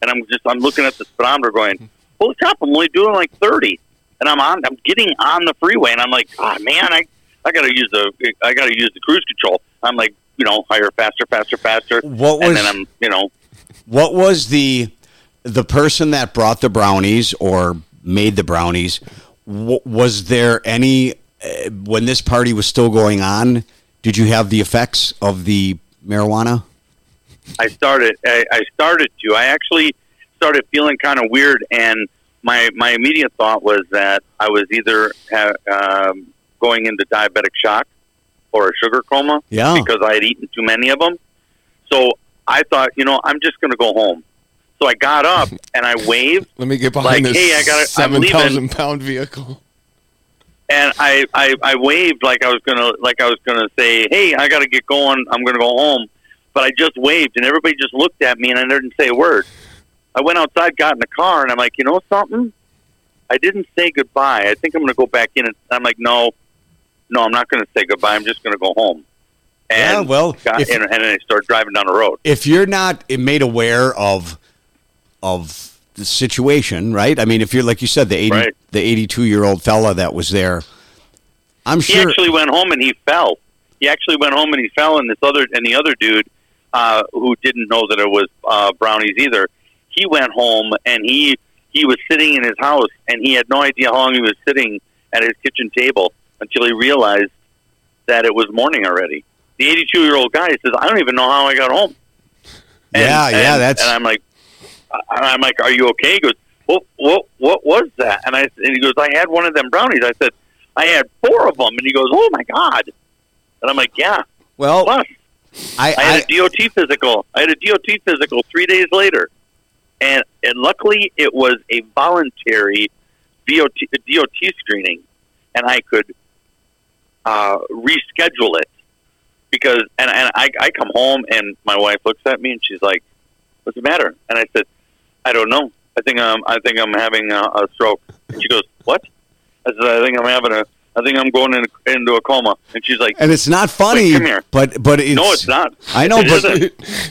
And I'm just, I'm looking at the speedometer going, holy crap, I'm only doing like thirty. And I'm on, I'm getting on the freeway, and I'm like, ah, oh, man, I, I gotta use the, I gotta use the cruise control. I'm like, you know, higher, faster, faster, faster. What was, and then I'm, you know, what was the, the person that brought the brownies or made the brownies? W- was there any uh, when this party was still going on? Did you have the effects of the marijuana? I started. I, I started to. I actually started feeling kind of weird, and my my immediate thought was that I was either ha- um, going into diabetic shock or a sugar coma, yeah, because I had eaten too many of them. So I thought, you know, I'm just going to go home. So I got up and I waved. Let me get behind like, this hey, I gotta, seven thousand pound vehicle. And I, I, I waved like I was gonna like I was gonna say, hey, I gotta get going. I'm gonna go home. But I just waved, and everybody just looked at me, and I didn't say a word. I went outside, got in the car, and I'm like, you know something? I didn't say goodbye. I think I'm gonna go back in. And I'm like, no, no, I'm not gonna say goodbye. I'm just gonna go home. And yeah, well, got if, in, and I started driving down the road. If you're not made aware of of the situation, right? I mean, if you're, like you said, the eighty, right. the eighty-two-year-old fella that was there, I'm sure... He actually went home and he fell. He actually went home and he fell, and this other and the other dude, uh, who didn't know that it was uh, brownies either, he went home, and he, he was sitting in his house, and he had no idea how long he was sitting at his kitchen table until he realized that it was morning already. The eighty-two-year-old guy says, I don't even know how I got home. And, yeah, and, yeah, that's... And I'm like, And I'm like, are you okay? He goes, what, what, what was that? And I and he goes, I had one of them brownies. I said, I had four of them. And he goes, oh, my God. And I'm like, yeah. Well, plus, I, I had I, a D O T physical. I had a D O T physical three days later. And and luckily, it was a voluntary D O T, D O T screening. And I could uh, reschedule it. because. And, and I, I come home, and my wife looks at me, and she's like, what's the matter? And I said, I don't know. I think I'm. I think I'm having a, a stroke. And she goes, "What?" I said, "I think I'm having a. I think I'm going in, into a coma." And she's like, "And it's not funny, come here. but but it's, no, it's not. I know, it but isn't.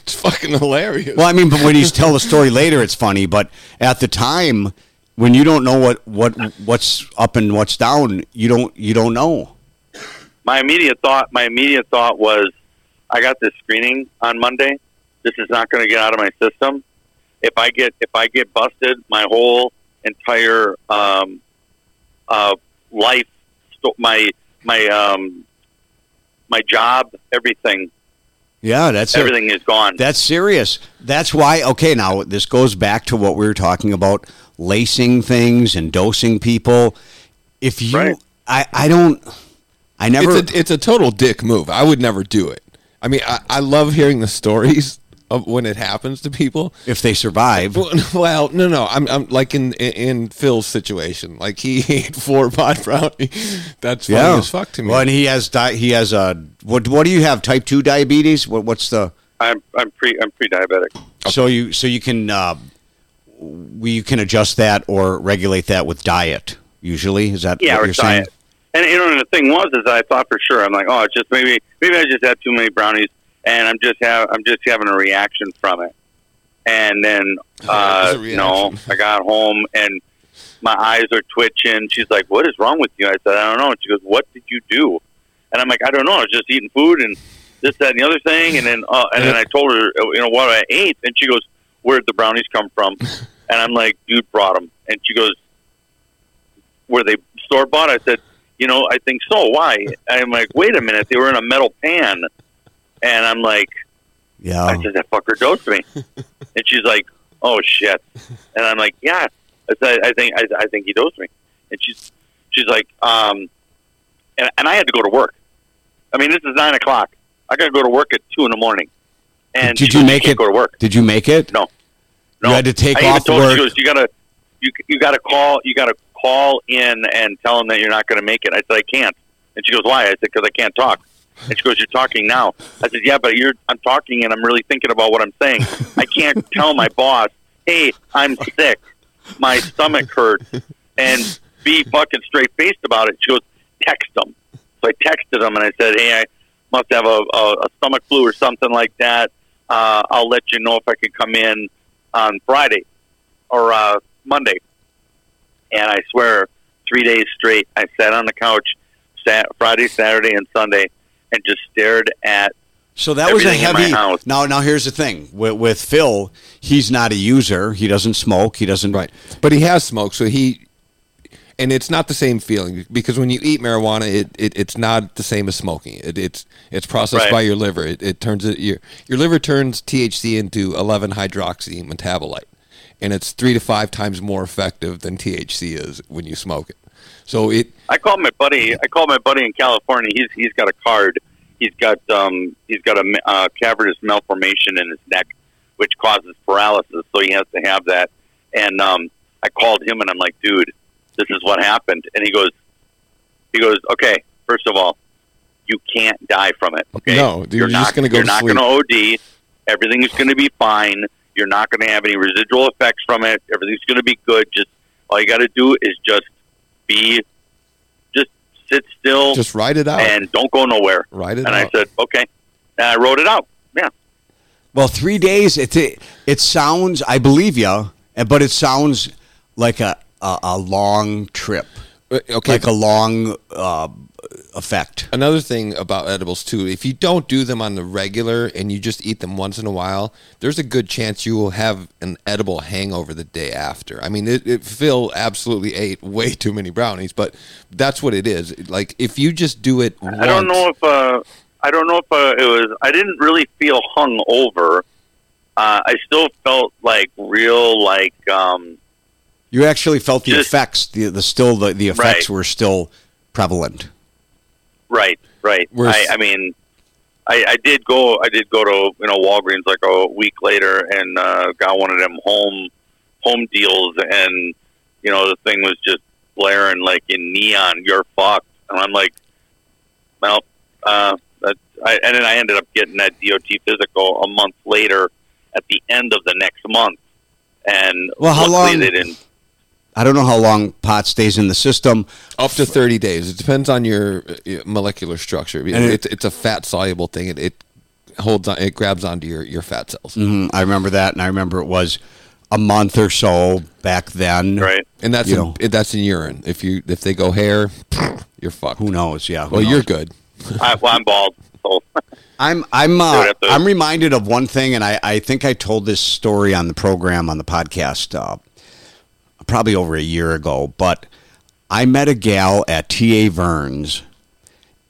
It's fucking hilarious." Well, I mean, but when you tell the story later, it's funny. But at the time, when you don't know what, what what's up and what's down, you don't you don't know. My immediate thought. My immediate thought was, I got this screening on Monday. This is not going to get out of my system. If I get if I get busted, my whole entire um, uh, life, my my um, my job, everything. Yeah, that's everything is gone. That's serious. That's why. Okay, now this goes back to what we were talking about: lacing things and dosing people. If you, right. I, I don't, I never. It's a, it's a total dick move. I would never do it. I mean, I, I love hearing the stories of when it happens to people if they survive. Well, no, no, I'm, I'm like in, in in Phil's situation. Like he ate four pot brownies. That's funny yeah. as fuck to me. Well, and he has di- he has a what? What do you have? Type two diabetes? What? What's the? I'm I'm pre I'm pre-diabetic. Okay. So you so you can uh, you can adjust that or regulate that with diet. Usually, is that yeah, what or you're diet. saying? And you know, and the thing was is I thought for sure I'm like, oh, it's just maybe maybe I just had too many brownies. And I'm just have I'm just having a reaction from it, and then uh, oh, you know I got home and my eyes are twitching. She's like, "What is wrong with you?" I said, "I don't know." And she goes, "What did you do?" And I'm like, "I don't know. I was just eating food and this, that, and the other thing." And then uh, and then I told her, you know, what I ate, and she goes, "Where did the brownies come from?" And I'm like, "Dude brought them." And she goes, "Were they store bought?" I said, "You know, I think so. Why?" I'm like, "Wait a minute. They were in a metal pan." And I'm like, yeah. I said, that fucker dosed me. And she's like, oh, shit. And I'm like, yeah. I said, I think I, I think he dosed me. And she's she's like, um, and, and I had to go to work. I mean, this is nine o'clock. I got to go to work at two in the morning. And Did you goes, make you it? Go to work. Did you make it? No. No. You had to take I off work. She goes, you got to you, you gotta call, you gotta call in and tell them that you're not going to make it. I said, I can't. And she goes, why? I said, because I can't talk. And she goes, you're talking now. I said, yeah, but you're. I'm talking, and I'm really thinking about what I'm saying. I can't tell my boss, hey, I'm sick. My stomach hurts. And be fucking straight-faced about it. She goes, text them. So I texted them, and I said, hey, I, must have a, a, a stomach flu or something like that. Uh, I'll let you know if I can come in on Friday or uh, Monday. And I swear, three days straight, I sat on the couch sat Friday, Saturday, and Sunday and just stared at So that was a heavy. Now, now here's the thing with, with Phil. He's not a user. He doesn't smoke. He doesn't. Right. But he has smoked. So he, and it's not the same feeling because when you eat marijuana, it, it it's not the same as smoking. It, it's it's processed right. by your liver. It, it turns it your your liver turns T H C into eleven hydroxy metabolite, and it's three to five times more effective than T H C is when you smoke it. So it. I called my buddy. I called my buddy in California. He's he's got a card. He's got um, he's got a uh, cavernous malformation in his neck, which causes paralysis. So he has to have that. And um, I called him and I'm like, dude, this is what happened. And he goes, he goes, okay. First of all, you can't die from it. Okay, no, dude, you're, you're not, just gonna go. You're to not sleep. Gonna O D. Everything's gonna be fine. You're not gonna have any residual effects from it. Everything's gonna be good. Just all you got to do is just be. Sit still. Just write it out. And don't go nowhere. Write it and out. And I said, okay. And I wrote it out. Yeah. Well, three days, it, it, it sounds, I believe you, but it sounds like a, a, a long trip. Okay. Like a long uh, effect. Another thing about edibles, too, if you don't do them on the regular and you just eat them once in a while, there's a good chance you will have an edible hangover the day after. I mean, it, it, Phil absolutely ate way too many brownies, but that's what it is. Like, if you just do it once. I don't know if, uh, I don't know if uh, it was, I didn't really feel hungover. Uh, I still felt like real, like, um. You actually felt the Just, effects. The the still the, the effects right. were still prevalent. Right, right. I, I mean, I, I did go. I did go to you know Walgreens like a week later and uh, got one of them home home deals, and you know the thing was just blaring like in neon. You're fucked, and I'm like, well, uh, that's, I, and then I ended up getting that D O T physical a month later at the end of the next month, and well, how long they didn't. I don't know how long pot stays in the system. Up to thirty days. It depends on your molecular structure. It, it's, it's a fat-soluble thing. It, it holds on. It grabs onto your, your fat cells. Mm-hmm. I remember that, and I remember it was a month or so back then. Right. And that's in, that's in urine. If you if they go hair, you're fucked. Who knows? Yeah. Who well, knows? You're good. I, well, I'm bald. So. I'm I'm uh, I'm reminded of one thing, and I, I think I told this story on the program on the podcast. Uh, probably over a year ago, but I met a gal at T A Vern's,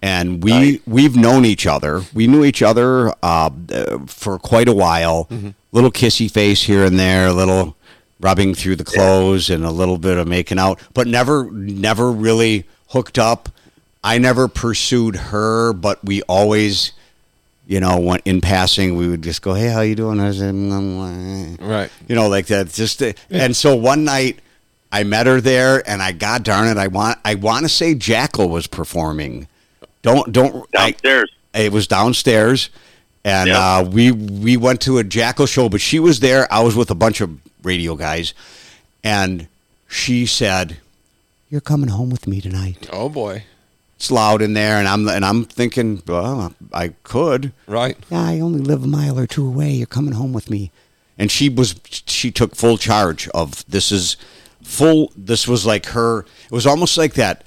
and we, right. we've known each other. We knew each other uh, for quite a while. Mm-hmm. Little kissy face here and there, a little rubbing through the clothes, yeah. and a little bit of making out, but never, never really hooked up. I never pursued her, but we always... You know, in passing, we would just go, "Hey, how you doing?" I said, "Right." You know, like that. Just yeah. And so one night, I met her there, and I, God darn it, I want, I want to say Jackal was performing. Don't, don't downstairs. I, it was downstairs, and yep. uh, we we went to a Jackal show, but she was there. I was with a bunch of radio guys, and she said, "You're coming home with me tonight." Oh boy. It's loud in there, and I'm and I'm thinking, well, I could. Right. Yeah, I only live a mile or two away. You're coming home with me. And she was she took full charge of this is full. This was like her. It was almost like that.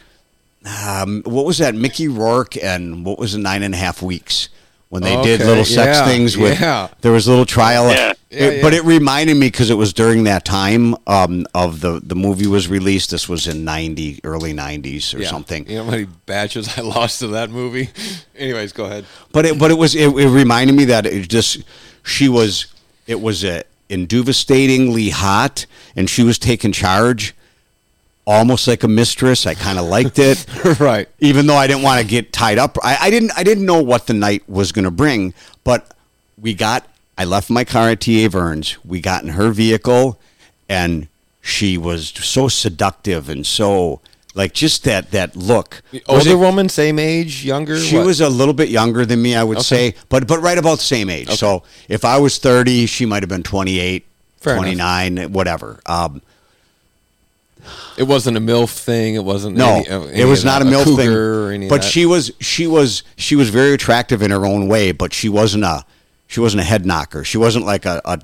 Um, what was that? Mickey Rourke and what was it? Nine and a half weeks when they okay, did little sex yeah, things with. Yeah. There was a little trial. Yeah. Of, yeah, it, yeah. But it reminded me because it was during that time um, of the, the movie was released. This was in ninety, early nineties or yeah. something. You know how many batches I lost to that movie? Anyways, go ahead. But it but it was it, it reminded me that it just she was it was a induvastatingly hot, and she was taking charge, almost like a mistress. I kind of liked it, right? Even though I didn't want to get tied up. I, I didn't I didn't know what the night was going to bring, but we got. I left my car at T A Vern's. We got in her vehicle, and she was so seductive and so, like, just that that look. Older woman, same age, younger? She what? was a little bit younger than me, I would okay. say, but but right about the same age. Okay. So if I was thirty, she might have been twenty-eight, Fair twenty-nine, enough. Whatever. Um, It wasn't a MILF thing. It wasn't. No, any, uh, any it was not a, a MILF thing. Or any but she was, she was, she was very attractive in her own way. But she wasn't a, she wasn't a head knocker. She wasn't like a, a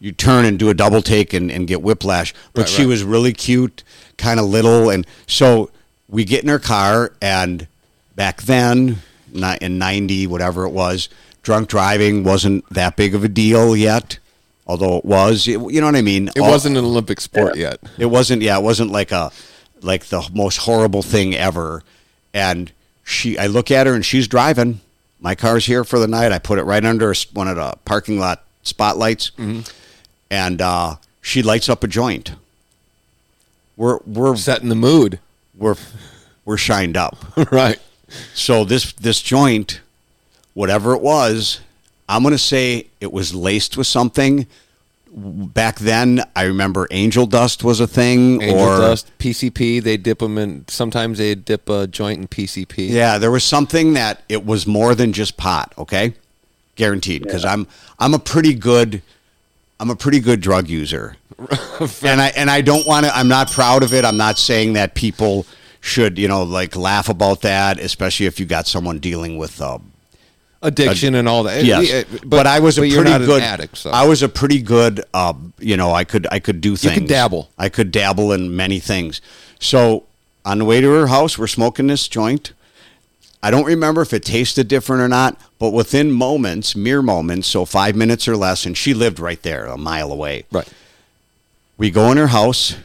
you turn and do a double take and, and get whiplash. But right, she right. was really cute, kind of little, and so we get in her car, and back then, in ninety whatever it was, drunk driving wasn't that big of a deal yet. Although it was, it, you know what I mean? It All, wasn't an Olympic sport yeah. yet. It wasn't, yeah, it wasn't like a, like the most horrible thing ever. And she, I look at her and she's driving. My car's here for the night. I put it right under one of the parking lot spotlights. Mm-hmm. And uh, she lights up a joint. We're, we're setting the mood. We're, we're shined up. Right. So this, this joint, whatever it was, I'm going to say it was laced with something. Back then, I remember angel dust was a thing. Angel or, dust, P C P, they dip them in. Sometimes they dip a joint in P C P. Yeah, there was something that it was more than just pot, okay? Guaranteed, because yeah. I'm I'm a pretty good I'm a pretty good drug user. and I and I don't want to, I'm not proud of it. I'm not saying that people should, you know, like laugh about that, especially if you got someone dealing with uh, addiction and all that. Yes, it, it, but, but I was a pretty good addict. So. I was a pretty good, uh, you know, I could I could do things. You could dabble. I could dabble in many things. So on the way to her house, we're smoking this joint. I don't remember if it tasted different or not, but within moments, mere moments, so five minutes or less, and she lived right there, a mile away. Right. We go in her house.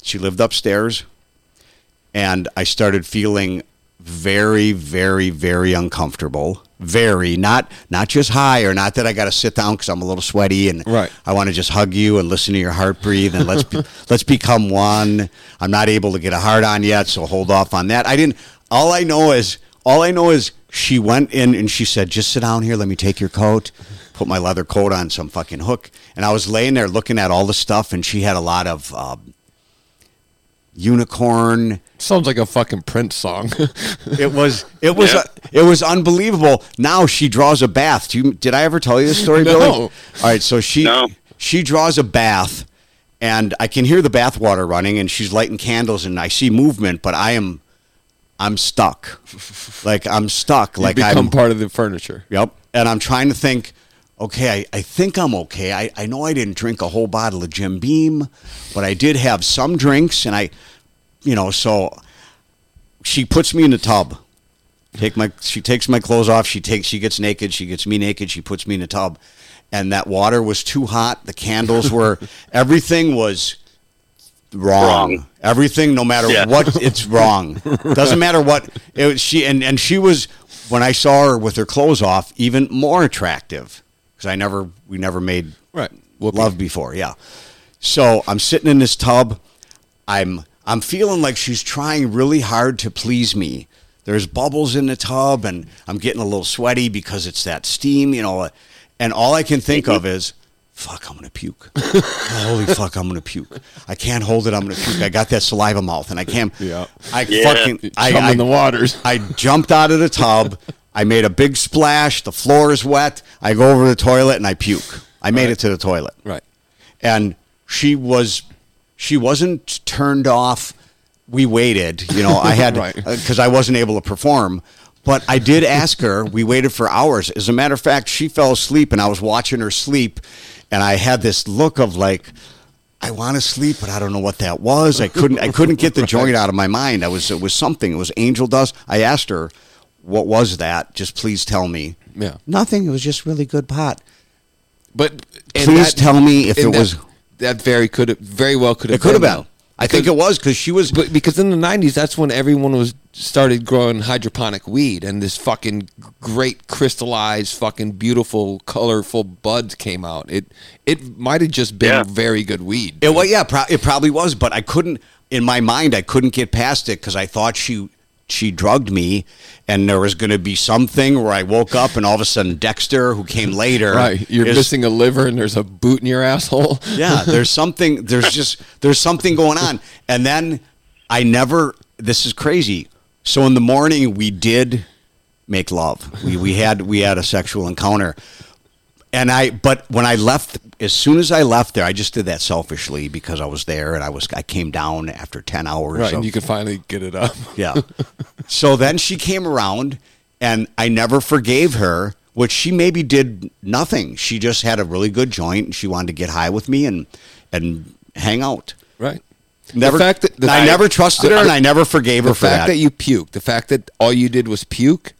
She lived upstairs, and I started feeling very, very, very uncomfortable. Very not not just high, or not that I got to sit down because I'm a little sweaty and right. I want to just hug you and listen to your heart breathe and let's be, let's become one. I'm not able to get a hard on yet, so hold off on that. I didn't. All I know is all I know is she went in and she said, "Just sit down here. Let me take your coat." Put my leather coat on, some fucking hook, and I was laying there looking at all the stuff, and she had a lot of. Uh, unicorn sounds like a fucking Prince song. it was it was yeah. a, it was unbelievable. Now she draws a bath. Do you, did I ever tell you this story? No. Billy? All right, so she no. she draws a bath, and I can hear the bath water running, and she's lighting candles, and I see movement, but I am I'm stuck. Like I'm stuck. You like become I'm, part of the furniture. Yep. And I'm trying to think. Okay, I, I think I'm okay. I, I know I didn't drink a whole bottle of Jim Beam, but I did have some drinks, and I, you know, so she puts me in the tub. Take my she takes my clothes off. She takes she gets naked. She gets me naked. She puts me in the tub, and that water was too hot. The candles were everything was wrong. wrong. Everything, no matter yeah. what, it's wrong. Doesn't matter what it was, she and and she was when I saw her with her clothes off, even more attractive. I never, we never made right. love before, yeah. So I'm sitting in this tub. I'm, I'm feeling like she's trying really hard to please me. There's bubbles in the tub, and I'm getting a little sweaty because it's that steam, you know. And all I can think of is, fuck, I'm gonna puke. Holy fuck, I'm gonna puke. I can't hold it. I'm gonna puke. I got that saliva mouth, and I can't. Yeah. I yeah. fucking. I, I in the waters. I jumped out of the tub. I made a big splash. The floor is wet. I go over to the toilet and I puke. I made right. it to the toilet. Right. And she was, she wasn't turned off. We waited, you know, I had, because right. uh, I wasn't able to perform, but I did ask her, we waited for hours. As a matter of fact, she fell asleep and I was watching her sleep. And I had this look of like, I want to sleep, but I don't know what that was. I couldn't, I couldn't get the right. joint out of my mind. I was, it was something, it was angel dust. I asked her, what was that? Just please tell me. Yeah. Nothing. It was just really good pot. But please that, tell me if it that, was that very could have, very well could have. It could have been. been. I because, think it was because she was but because in the nineties that's when everyone was started growing hydroponic weed and this fucking great crystallized fucking beautiful colorful buds came out. It it might have just been yeah. very good weed. It well yeah, pro- it probably was, but I couldn't in my mind I couldn't get past it because I thought she. She drugged me, and there was going to be something where I woke up, and all of a sudden Dexter, who came later, right? You're is, missing a liver, and there's a boot in your asshole. Yeah, there's something. There's just there's something going on, and then I never. This is crazy. So in the morning we did make love. We we had we had a sexual encounter, And I, but when I left, as soon as I left there, I just did that selfishly because I was there and I was, I came down after ten hours. Right, of, and you could finally get it up. Yeah. So then she came around and I never forgave her, which she maybe did nothing. She just had a really good joint and she wanted to get high with me and, and hang out. Right. Never, the fact that the, I, I never trusted her I, and I never forgave her for that. The fact that you puked, the fact that all you did was puke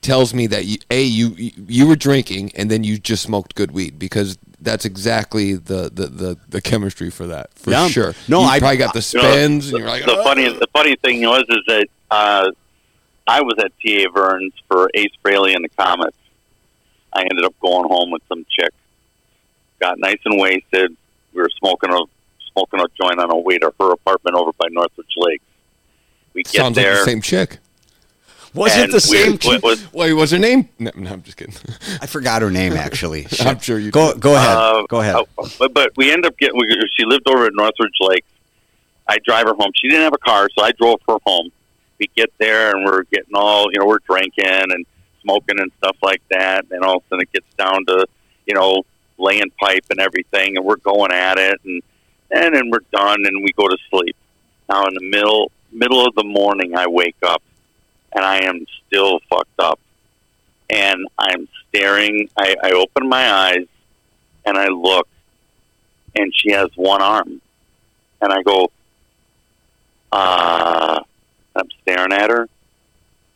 tells me that, you, A, you you were drinking and then you just smoked good weed, because that's exactly the the, the, the chemistry for that, for yeah. sure. No, you I probably got the spins. You know, and you're like, the, oh. funny, the funny thing was is that uh, I was at T A Vern's for Ace Frehley and the Comets. I ended up going home with some chick. Got nice and wasted. We were smoking a smoking a joint on our way to her apartment over by Northridge Lake. We get Sounds there. Like the same chick. Was and it the same? We, was, was, Wait, was her name? No, no, I'm just kidding. I forgot her name, actually. I'm sure you go. Did. Go ahead. Uh, go ahead. Uh, but, but we end up getting. We, she lived over at Northridge Lake. I drive her home. She didn't have a car, so I drove her home. We get there and we're getting all, you know, we're drinking and smoking and stuff like that. And all of a sudden, it gets down to, you know, laying pipe and everything, and we're going at it, and and then we're done, and we go to sleep. Now in the middle middle of the morning, I wake up. And I am still fucked up. And I'm staring. I, I open my eyes, and I look, and she has one arm. And I go, uh, I'm staring at her.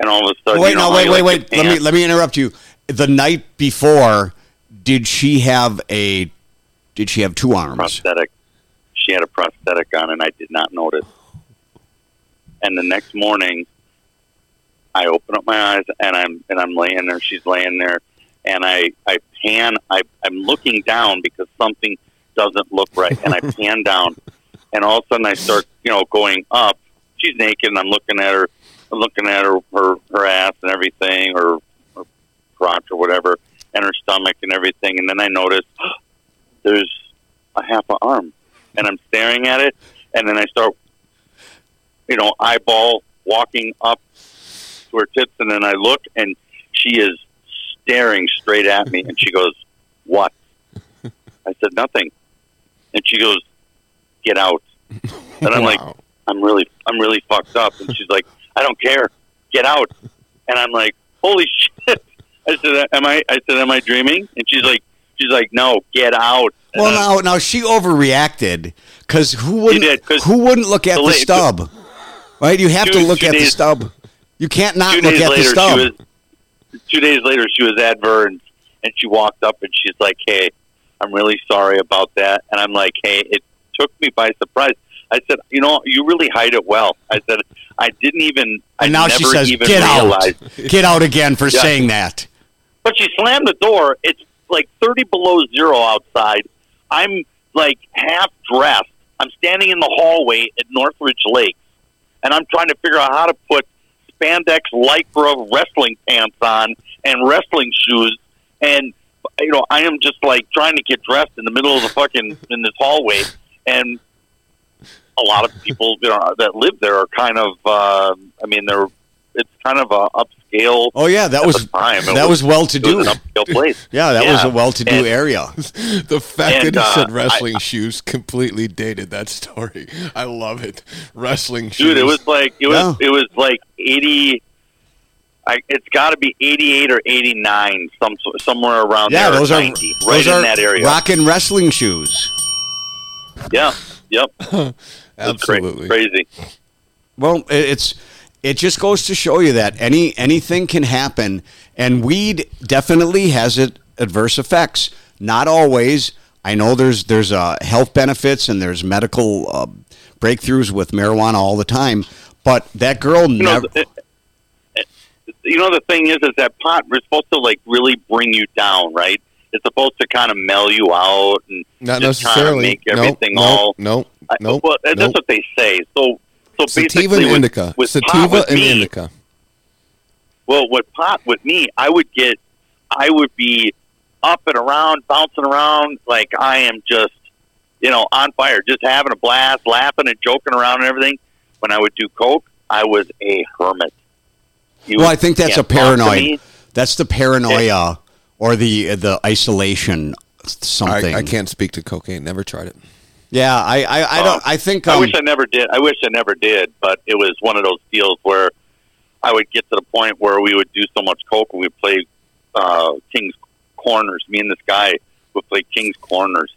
And all of a sudden, wait, you know, no, wait, wait, wait. Let me let me interrupt you. The night before, did she have a? Did she have two arms? Prosthetic. She had a prosthetic on, and I did not notice. And the next morning, I open up my eyes and I'm and I'm laying there. She's laying there, and I, I pan. I I'm looking down because something doesn't look right, and I pan down, and all of a sudden I start you know going up. She's naked, and I'm looking at her, I'm looking at her, her her ass and everything, or her crotch or whatever, and her stomach and everything, and then I notice oh, there's a half an arm, and I'm staring at it, and then I start you know eyeball walking up her tits, and then I look and she is staring straight at me, and she goes, "What?" I said, "Nothing." And she goes, "Get out." And I'm wow. like, I'm really I'm really fucked up. And she's like, "I don't care, get out." And I'm like, holy shit. I said, am I I said am I dreaming? And she's like she's like no, get out. And well, now now she overreacted, because who wouldn't did, who wouldn't look at the, the late, stub, right? You have two, to look at days, the stub. You can't not look at the stub. Two days later, she was at Vern's, and she walked up, and she's like, "Hey, I'm really sorry about that." And I'm like, "Hey, it took me by surprise." I said, "You know, you really hide it well." I said, "I didn't even." And now she says, "Get out! Get out again for saying that." But she slammed the door. It's like thirty below zero outside. I'm like half dressed. I'm standing in the hallway at Northridge Lake, and I'm trying to figure out how to put spandex lycra wrestling pants on and wrestling shoes, and you know I am just like trying to get dressed in the middle of the fucking in this hallway, and a lot of people you know, that live there are kind of uh, I mean they're it's kind of a upscale. Oh yeah, that was time. that was, was well to do. Upscale place. Yeah, that yeah. was a well to do and, area. The fact and, that he uh, said wrestling I, shoes completely dated that story. I love it. Wrestling dude, shoes. Dude, it was like it yeah. was it was like eighty. I, it's got to be eighty-eight or eighty-nine, some somewhere around yeah, there. Yeah, those or ninety, are right those in are that area. Rockin' wrestling shoes. Yeah. Yep. Absolutely crazy. Well, it's. It just goes to show you that any anything can happen, and weed definitely has it adverse effects. Not always. I know there's there's uh, health benefits and there's medical uh, breakthroughs with marijuana all the time, but that girl you never. Know, it, you know the thing is, is that pot is supposed to like really bring you down, right? It's supposed to kind of mellow you out and not just necessarily kind of make everything no, all no no no. I, well, that's no. what they say. So. So sativa and indica. With, with sativa pot, and me, indica. Well, with pot, with me, I would get, I would be up and around, bouncing around, like I am just, you know, on fire, just having a blast, laughing and joking around and everything. When I would do coke, I was a hermit. You well, I think that's a paranoid. That's the paranoia Or the the isolation something. I, I can't speak to cocaine. Never tried it. Yeah, I, I, I don't. I think um, I wish I never did. I wish I never did. But it was one of those deals where I would get to the point where we would do so much coke and we'd play uh, King's Corners. Me and this guy would play King's Corners,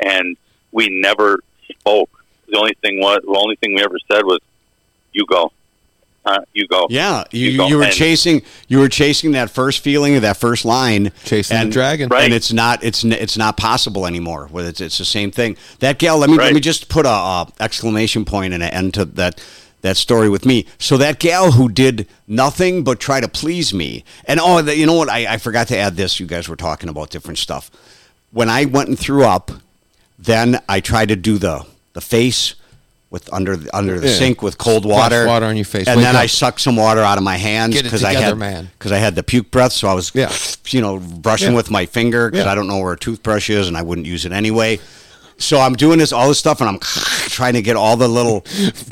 and we never spoke. The only thing was the only thing we ever said was, "You go." Uh, you go. Yeah, you, you, go. you were and, chasing. You were chasing that first feeling of that first line, chasing and, the dragon, right. And it's not. It's it's not possible anymore. It's it's the same thing. That gal. Let me right. let me just put a, a exclamation point and an end to that that story with me. So that gal who did nothing but try to please me, and oh, you know what? I, I forgot to add this. You guys were talking about different stuff. When I went and threw up, then I tried to do the the face. With under the, under the yeah. sink with cold water, water on your face, and Wake then up. I sucked some water out of my hands because I had because I had the puke breath, so I was yeah. you know brushing yeah. with my finger because yeah. I don't know where a toothbrush is and I wouldn't use it anyway. So I'm doing this all this stuff and I'm trying to get all the little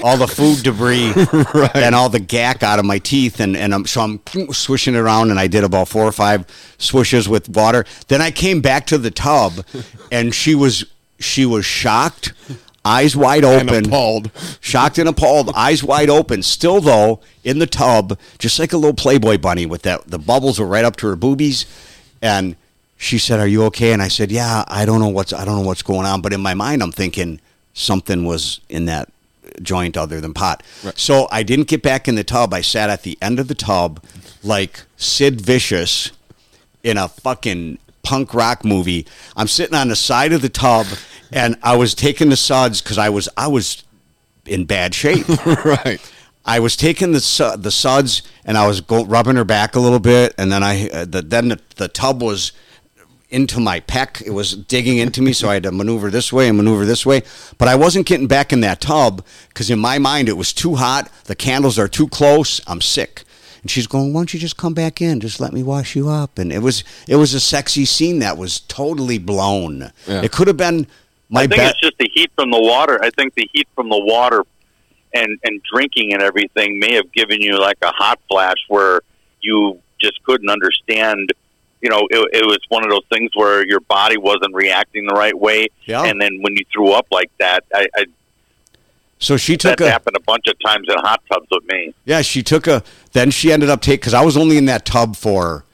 all the food debris right. and all the gack out of my teeth and and I'm, so I'm swishing it around and I did about four or five swishes with water. Then I came back to the tub and she was she was shocked. Eyes wide open, and appalled. shocked and appalled. Eyes wide open, still though in the tub, just like a little Playboy bunny. With that, the bubbles were right up to her boobies, and she said, "Are you okay?" And I said, "Yeah, I don't know what's I don't know what's going on." But in my mind, I'm thinking something was in that joint other than pot. Right. So I didn't get back in the tub. I sat at the end of the tub, like Sid Vicious in a fucking punk rock movie. I'm sitting on the side of the tub. And I was taking the suds because I was I was in bad shape. Right. I was taking the su- the suds and I was go- rubbing her back a little bit, and then I uh, the, then the, the tub was into my pec. It was digging into me, so I had to maneuver this way and maneuver this way. But I wasn't getting back in that tub because in my mind it was too hot. The candles are too close. I'm sick. And she's going, "Why don't you just come back in? Just let me wash you up." And it was it was a sexy scene that was totally blown. Yeah. It could have been. My I think bet. It's just the heat from the water. I think the heat from the water and, and drinking and everything may have given you like a hot flash where you just couldn't understand. You know, it, it was one of those things where your body wasn't reacting the right way. Yeah. And then when you threw up like that, I, I so she took that a, happened a bunch of times in hot tubs with me. Yeah, she took a. Then she ended up taking because I was only in that tub for.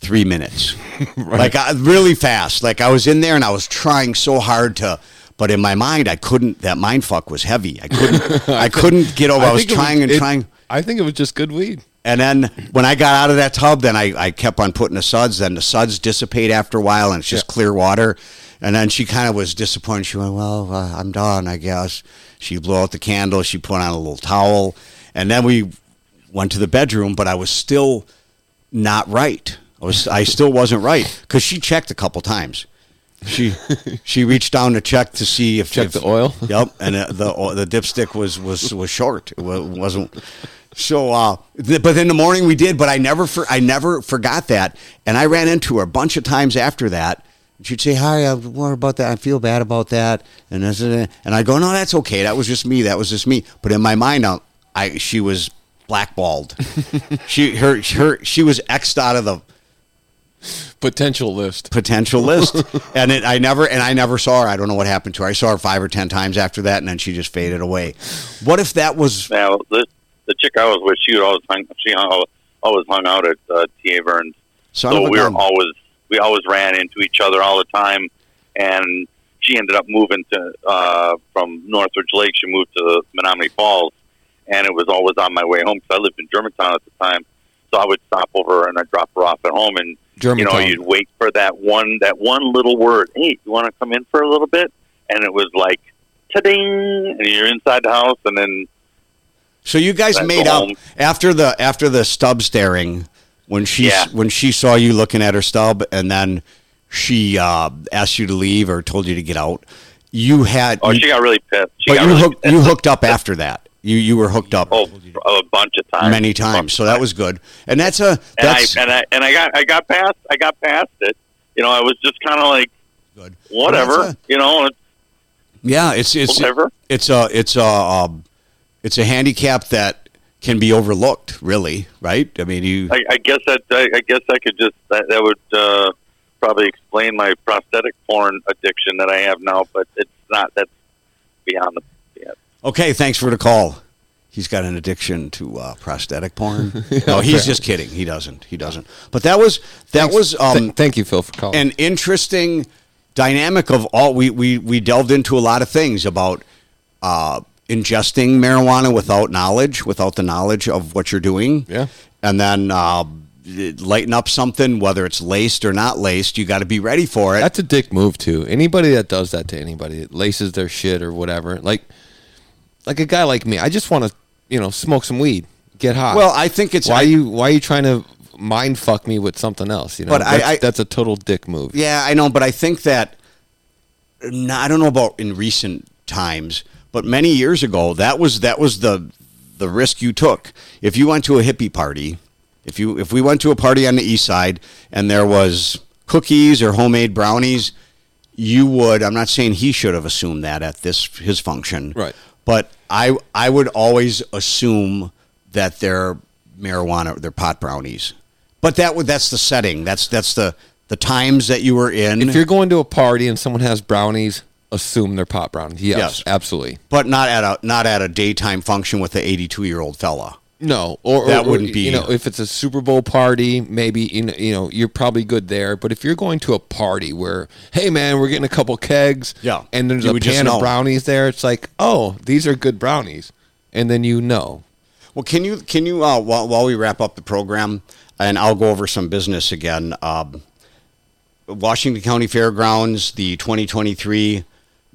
Three minutes, right. like I, really fast. Like I was in there and I was trying so hard to, but in my mind I couldn't. That mind fuck was heavy. I couldn't. I, I couldn't get over. I, I was trying was, and it, trying. I think it was just good weed. And then when I got out of that tub, then I, I kept on putting the suds. Then the suds dissipate after a while, and it's just yeah. clear water. And then she kind of was disappointed. She went, "Well, uh, I'm done, I guess." She blew out the candle. She put on a little towel, and then we went to the bedroom. But I was still not right. I was. I still wasn't right because she checked a couple times. She she reached down to check to see if check if, the oil. Yep, and the the dipstick was was, was short. It wasn't so. Uh, but in the morning we did. But I never for, I never forgot that. And I ran into her a bunch of times after that. She'd say, "Hi, I worry about that. I feel bad about that." And this, and I go, "No, that's okay. That was just me. That was just me." But in my mind, I, I she was blackballed. she her her she was X'd out of the. Potential list. Potential list. and it, I never and I never saw her. I don't know what happened to her. I saw her five or ten times after that, and then she just faded away. What if that was... Now, the, the chick I was with, she would always hung, she hung, always hung out at uh, T A Vern's. Son so we were always we always ran into each other all the time, and she ended up moving to uh, from Northridge Lake. She moved to Menominee Falls, and it was always on my way home because I lived in Germantown at the time. So I would stop over and I'd drop her off at home, and Germantown. You know, you'd wait for that one that one little word. "Hey, you want to come in for a little bit?" And it was like, ta-ding, and you're inside the house, and then. So you guys made up after the after the stub staring, when she yeah. when she saw you looking at her stub, and then she uh, asked you to leave or told you to get out. You had. Oh, you, she got really pissed. She but you really hooked pissed. you hooked up after that. You you were hooked up oh, a bunch of times, many times. So that was good, and that's a that's and I and I, and I got I got past I got past it. You know, I was just kind of like, good. whatever. Well, a, you know, it's, yeah, it's it's whatever. It's a it's a um, it's a handicap that can be overlooked, really, right? I mean, you. I, I guess that I, I guess I could just that, that would uh, probably explain my prosthetic porn addiction that I have now, but it's not, that's beyond the... Yeah. Okay, thanks for the call. He's got an addiction to uh, prosthetic porn. No, he's just kidding. He doesn't. He doesn't. But that was... that Thanks. was. Um, Th- thank you, Phil, for calling. An interesting dynamic of all... We, we, we delved into a lot of things about uh, ingesting marijuana without knowledge, without the knowledge of what you're doing. Yeah. And then... Uh, lighten up something, whether it's laced or not laced, you got to be ready for it. That's a dick move too. Anybody that does that to anybody, it laces their shit or whatever. Like, like a guy like me, I just want to, you know, smoke some weed, get high. Well, I think it's why I, you why are you trying to mind fuck me with something else? You know, but that's, I, I, that's a total dick move. Yeah, I know, but I think that I don't know about in recent times, but many years ago, that was that was the the risk you took if you went to a hippie party. If you if we went to a party on the east side and there was cookies or homemade brownies, you would, I'm not saying he should have assumed that at this his function. Right. But I I would always assume that they're marijuana, they're pot brownies. But that would that's the setting. That's that's the, the times that you were in. If you're going to a party and someone has brownies, assume they're pot brownies. Yes, yes. Absolutely. But not at a not at a daytime function with the eighty-two-year-old fella. No, or that or, wouldn't be. You know, if it's a Super Bowl party, maybe you know you're probably good there. But if you're going to a party where, hey man, we're getting a couple kegs, yeah, and there's you a pan of brownies there, it's like, oh, these are good brownies, and then you know. Well, can you can you uh, while while we wrap up the program, and I'll go over some business again. Um, Washington County Fairgrounds, the twenty twenty-three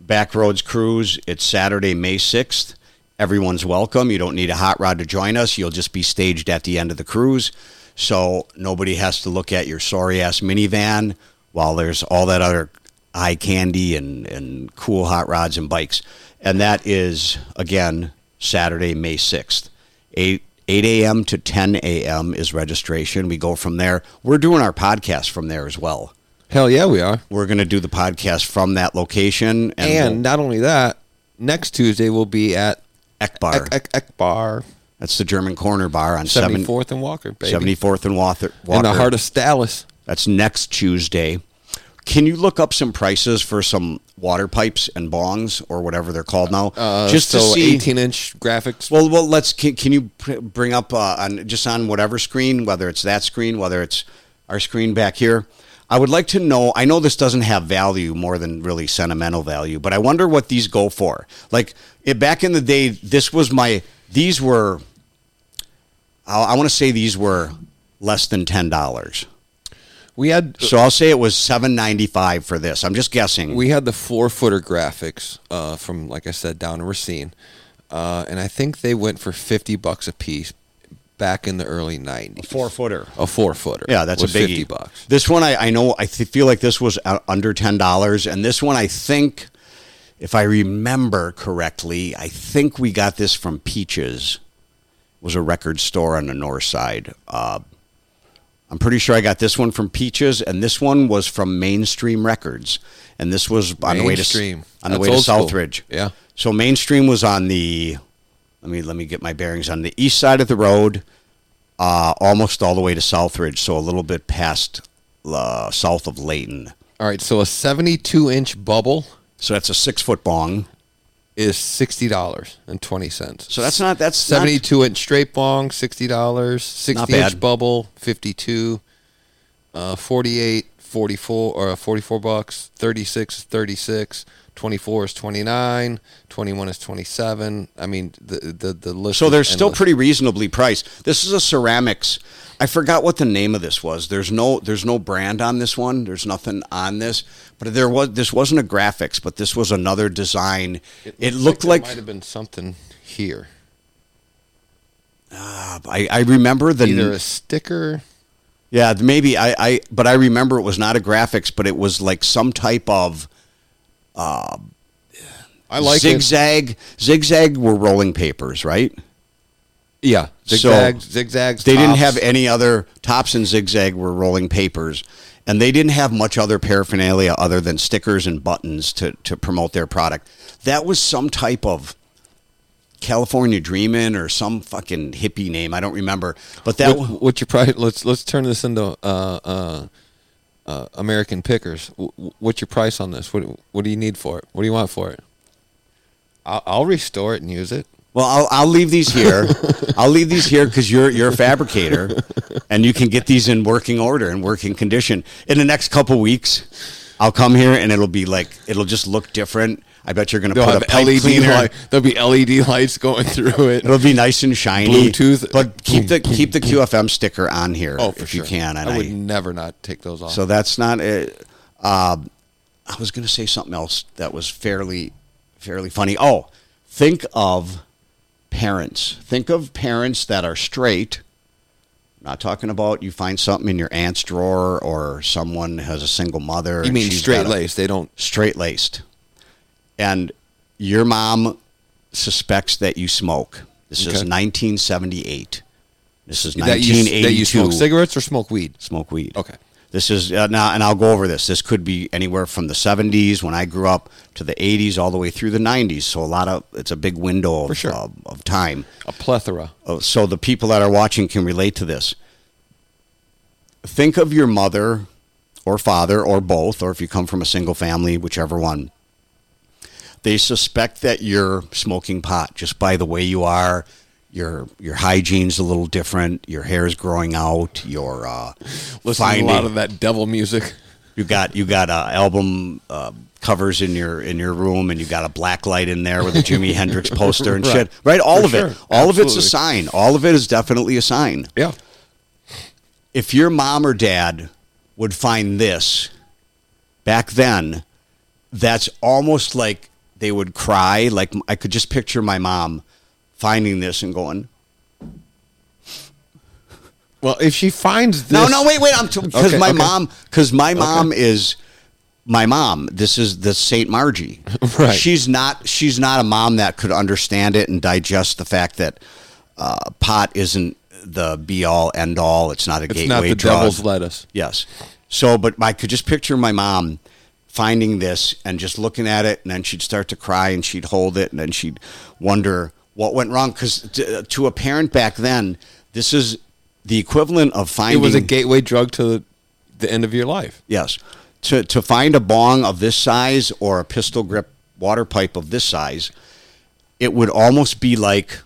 Backroads Cruise. It's Saturday, May sixth. Everyone's welcome. You don't need a hot rod to join us. You'll just be staged at the end of the cruise. So nobody has to look at your sorry-ass minivan while there's all that other eye candy and, and cool hot rods and bikes. And that is, again, Saturday, May sixth. eight a.m. to ten a.m. is registration. We go from there. We're doing our podcast from there as well. Hell yeah, we are. We're going to do the podcast from that location. And, and we'll- not only that, next Tuesday we'll be at Eckbar. Eckbar. That's the German corner bar on seventy-fourth and Walker, baby. seventy-fourth and Walker. In the heart of Dallas. That's next Tuesday. Can you look up some prices for some water pipes and bongs or whatever they're called now? Uh, just so to see eighteen-inch graphics. Well, well, let's. Can, can you bring up uh, on just on whatever screen, whether it's that screen, whether it's our screen back here? I would like to know, I know this doesn't have value more than really sentimental value, but I wonder what these go for. Like, it, back in the day, this was my, these were, I, I want to say these were less than ten dollars. We had, so I'll say it was seven dollars and ninety-five cents for this. I'm just guessing. We had the four-footer graphics uh, from, like I said, down in Racine, uh, and I think they went for fifty bucks a piece. Back in the early nineties. A four-footer. A four-footer. Yeah, that's a biggie. fifty bucks. This one, I, I know, I th- feel like this was under ten dollars. And this one, I think, if I remember correctly, I think we got this from Peaches. It was a record store on the north side. Uh, I'm pretty sure I got this one from Peaches, and this one was from Mainstream Records. And this was on Mainstream. the way to, on the way to Southridge. Yeah. So Mainstream was on the... Let me let me get my bearings on the east side of the road, uh, almost all the way to Southridge, so a little bit past uh, south of Layton. All right, so a seventy-two-inch bubble, so that's a six-foot bong, is sixty dollars and twenty cents. So that's not that's seventy-two-inch straight bong, sixty dollars, sixty-inch bubble, fifty-two, uh, forty-eight, forty-four, or forty-four bucks, thirty-six is thirty-six. twenty-four is twenty-nine, twenty-one is twenty-seven. I mean, the the, the list. So they're still pretty reasonably priced. This is a ceramics. I forgot what the name of this was. There's no there's no brand on this one. There's nothing on this. But there was this wasn't a graphics, but this was another design. It, it looked like, like might have been something here. Uh, I I remember the either a sticker. Yeah, maybe I, I but I remember it was not a graphics, but it was like some type of. Uh, I like Zig-Zag. It. Zig-Zag were rolling papers, right? Yeah. Zig-Zag, so Zig-Zags, they tops. Didn't have any other tops, and Zig-Zag were rolling papers. And they didn't have much other paraphernalia other than stickers and buttons to, to promote their product. That was some type of California Dreamin' or some fucking hippie name. I don't remember. But that... What, what you probably... Let's, let's turn this into... Uh, uh, uh, American Pickers. W- what's your price on this? What What do you need for it? What do you want for it? I'll, I'll restore it and use it. Well, I'll, I'll leave these here. I'll leave these here because you're you're a fabricator, and you can get these in working order and working condition. In the next couple weeks, I'll come here and it'll be like it'll just look different. I bet you're going to put have a pipe L E D cleaner. Light. There'll be L E D lights going through it. It'll be nice and shiny. Bluetooth. But keep the keep the Q F M sticker on here oh, for if sure. you can. And I would I, never not take those off. So that's not it. Uh, I was going to say something else that was fairly fairly funny. Oh, think of parents. Think of parents that are straight. I'm not talking about you find something in your aunt's drawer or someone has a single mother. You mean straight-laced. They don't straight-laced. And your mom suspects that you smoke. This okay. is nineteen seventy-eight. This is nineteen eighty-two. That you, that you smoke cigarettes or smoke weed? Smoke weed. Okay. This is, uh, now, and I'll go over this. This could be anywhere from the seventies when I grew up to the eighties all the way through the nineties. So a lot of, it's a big window of, sure. uh, of time. A plethora. Uh, so the people that are watching can relate to this. Think of your mother or father or both, or if you come from a single family, whichever one. They suspect that you're smoking pot just by the way you are. Your your hygiene's a little different. Your hair's growing out. Your uh, listening finding, to a lot of that devil music. You got you got uh, album uh, covers in your in your room, and you got a black light in there with a Jimi Hendrix poster and right. shit. Right, all For of sure. it, all Absolutely. of it's a sign. All of it is definitely a sign. Yeah. If your mom or dad would find this back then, that's almost like. They would cry. Like I could just picture my mom finding this and going. Well, if she finds this. No, no, wait, wait. I'm because okay, my okay. mom, because my mom okay. is my mom. This is the Saint Margie. Right. She's not. She's not a mom that could understand it and digest the fact that uh, pot isn't the be all end all. It's not a it's gateway drug. It's not the devil's lettuce. Yes. So, but I could just picture my mom. Finding this and just looking at it, and then she'd start to cry, and she'd hold it, and then she'd wonder what went wrong. Because to, to a parent back then, this is the equivalent of finding... It was a gateway drug to the end of your life. Yes. To, to find a bong of this size or a pistol grip water pipe of this size, it would almost be like...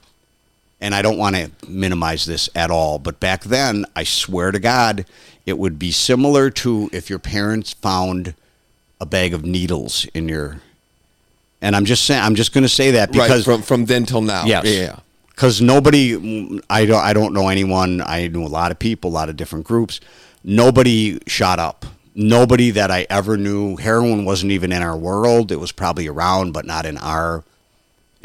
And I don't want to minimize this at all, but back then, I swear to God, it would be similar to if your parents found... a bag of needles in your, and I'm just saying, I'm just going to say that because right, from, from then till now. Yes. Yeah. Cause nobody, I don't, I don't know anyone. I knew a lot of people, a lot of different groups. Nobody shot up. Nobody that I ever knew. Heroin wasn't even in our world. It was probably around, but not in our,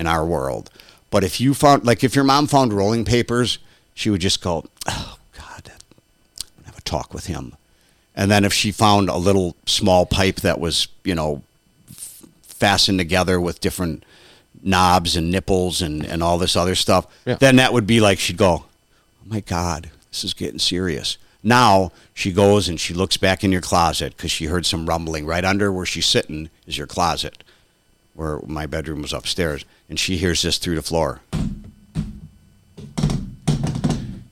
in our world. But if you found, like if your mom found rolling papers, she would just go, oh God, I'm gonna have a talk with him. And then if she found a little small pipe that was, you know, f- fastened together with different knobs and nipples and, and all this other stuff, yeah. then that would be like she'd go, oh, my God, this is getting serious. Now she goes and she looks back in your closet because she heard some rumbling right under where she's sitting is your closet where my bedroom was upstairs. And she hears this through the floor.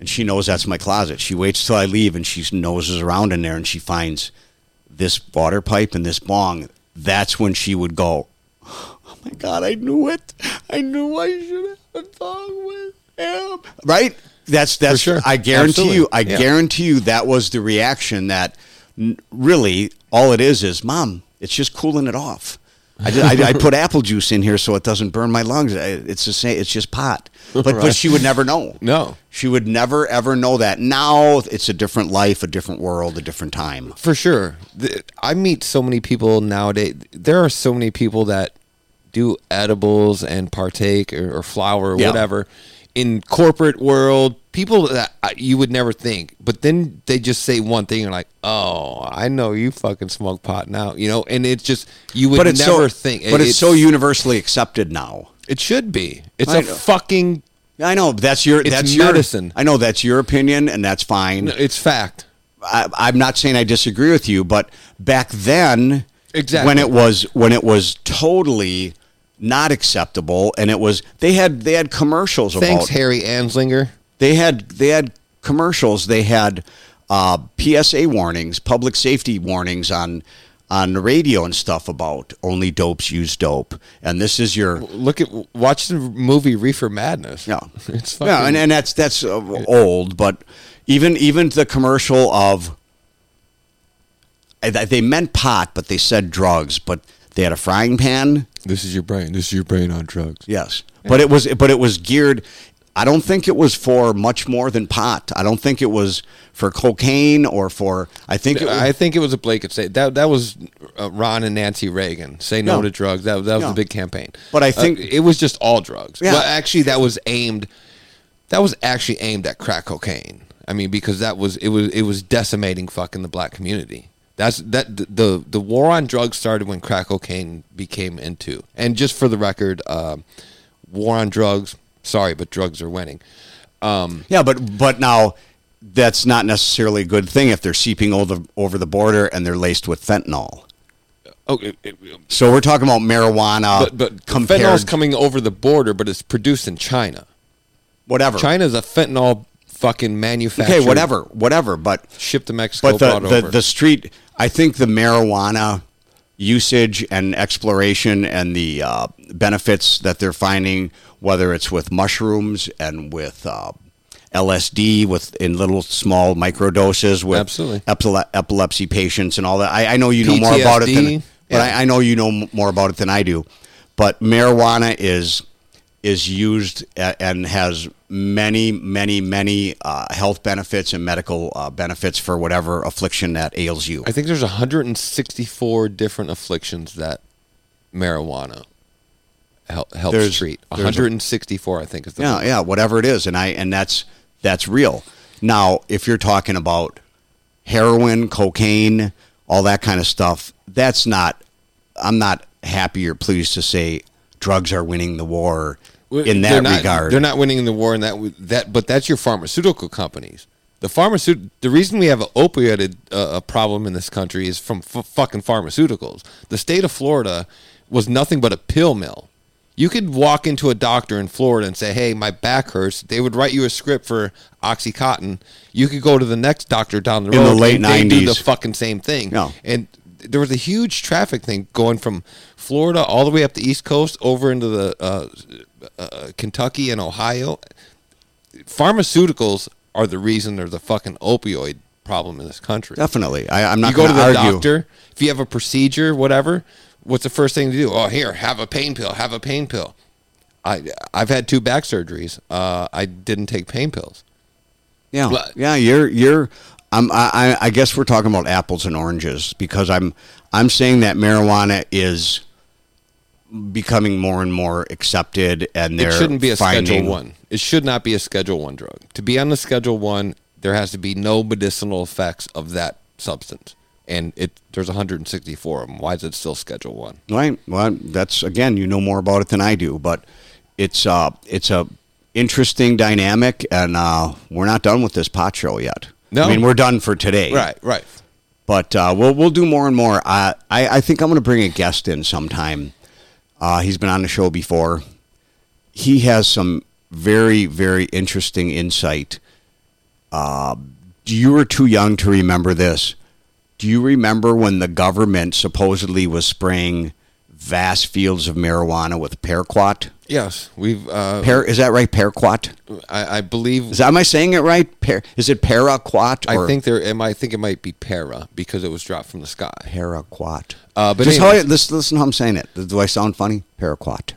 And she knows that's my closet. She waits till I leave, and she noses around in there, and she finds this water pipe and this bong. That's when she would go, oh, my God, I knew it. I knew I should have a song with him. Right? That's, that's, sure. I guarantee Absolutely. you, I yeah. guarantee you that was the reaction that really all it is is, Mom, it's just cooling it off. I, just, I, I put apple juice in here so it doesn't burn my lungs. It's the same. It's just pot. But right. but she would never know. No, she would never ever know that. Now it's a different life, a different world, a different time. For sure. The, I meet so many people nowadays. There are so many people that do edibles and partake or, or flower or yeah. whatever in corporate world. People that you would never think, but then they just say one thing, you're like, oh, I know you fucking smoke pot now, you know, and it's just, you would never so, think. But it, it's, it's so universally accepted now. It should be. It's I a know. fucking... I know, that's your... It's that's medicine. Your, I know, that's your opinion, and that's fine. No, it's fact. I, I'm not saying I disagree with you, but back then, exactly when it was when it was totally not acceptable, and it was, they had, they had commercials Thanks, about... Thanks, Harry Anslinger. They had they had commercials. They had uh, P S A warnings, public safety warnings on on the radio and stuff about only dopes use dope. And this is your look at watch the movie Reefer Madness. Yeah, it's fucking, yeah, and, and that's that's old, but even even the commercial of they meant pot, but they said drugs, but they had a frying pan. This is your brain. This is your brain on drugs. Yes, yeah. but it was but it was geared. I don't think it was for much more than pot. I don't think it was for cocaine or for. I think it was, I think it was a blanket statement. That that was uh, Ron and Nancy Reagan say no, no. to drugs. That that was no. a big campaign. But I think uh, it was just all drugs. Yeah. Well, actually, that was aimed. That was actually aimed at crack cocaine. I mean, because that was it was it was decimating fucking the black community. That's that the the war on drugs started when crack cocaine became into. And just for the record, uh, war on drugs. Sorry, but drugs are winning. Um, yeah, but but now that's not necessarily a good thing if they're seeping over, over the border and they're laced with fentanyl. Okay, so we're talking about marijuana. But, but fentanyl is coming over the border, but it's produced in China. Whatever. China's a fentanyl fucking manufacturer. Okay, whatever, whatever. But shipped to Mexico. But the, the, over. the street. I think the marijuana usage and exploration and the uh, benefits that they're finding, whether it's with mushrooms and with uh, L S D, with in little small micro doses, with epile- epilepsy patients and all that. I, I know you know P T S D. More about it, than, but yeah. I, I know you know more about it than I do. But marijuana is is used a, and has many, many, many uh, health benefits and medical uh, benefits for whatever affliction that ails you. I think there's one hundred sixty-four different afflictions that marijuana help, helps there's, treat. one hundred sixty-four, I think, is the yeah, one. yeah, whatever it is, and I and that's that's real. Now, if you're talking about heroin, cocaine, all that kind of stuff, that's not. I'm not happy or pleased to say drugs are winning the war. In that they're not, regard, they're not winning the war in that that, but that's your pharmaceutical companies. The pharmaceut- the reason we have an opioid uh, a problem in this country is from f- fucking pharmaceuticals. The state of Florida was nothing but a pill mill. You could walk into a doctor in Florida and say, "Hey, my back hurts." They would write you a script for Oxycontin. You could go to the next doctor down the road in the late nineties. They do the fucking same thing. No. And there was a huge traffic thing going from Florida all the way up the East Coast over into the uh, uh, Kentucky and Ohio. Pharmaceuticals are the reason there's a fucking opioid problem in this country. Definitely. I, I'm not going to argue. You go to the doctor, if you have a procedure, whatever, what's the first thing to do? Oh, here, have a pain pill, have a pain pill. I, I've had two back surgeries. Uh, I didn't take pain pills. Yeah, but, yeah, you're you're... I'm, I, I guess we're talking about apples and oranges because I'm I'm saying that marijuana is becoming more and more accepted, and they're it shouldn't be a finding... Schedule One. It should not be a Schedule One drug. To be on the Schedule One, there has to be no medicinal effects of that substance, and it there's one hundred sixty-four of them. Why is it still Schedule One? Right. Well, that's again, you know more about it than I do, but it's uh it's a interesting dynamic, and uh, we're not done with this pot show yet. No. I mean, we're done for today. Right, right. But uh, we'll we'll do more and more. I I, I think I'm going to bring a guest in sometime. Uh, he's been on the show before. He has some very, very interesting insight. Uh, you were too young to remember this. Do you remember when the government supposedly was spraying vast fields of marijuana with Paraquat? Yes, we've. Uh, Par, is that right? Paraquat. I, I believe. Is that, am I saying it right? Par, is it Paraquat? I think there. Am I think it might be para because it was dropped from the sky. Paraquat. Uh, but just anyways, how I, listen, listen how I'm saying it. Do I sound funny? Paraquat.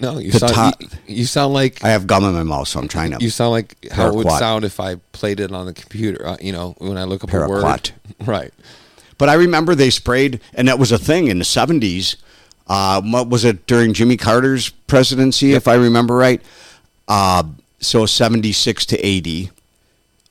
No, you sound. Ta- you, you sound like I have gum in my mouth, so I'm trying to. You sound like Paraquat. How it would sound if I played it on the computer. Uh, you know, when I look up Paraquat. A word. Right. But I remember they sprayed, and that was a thing in the seventies. Uh, what was it during Jimmy Carter's presidency, yep. if I remember right? Uh, so seventy-six to eighty,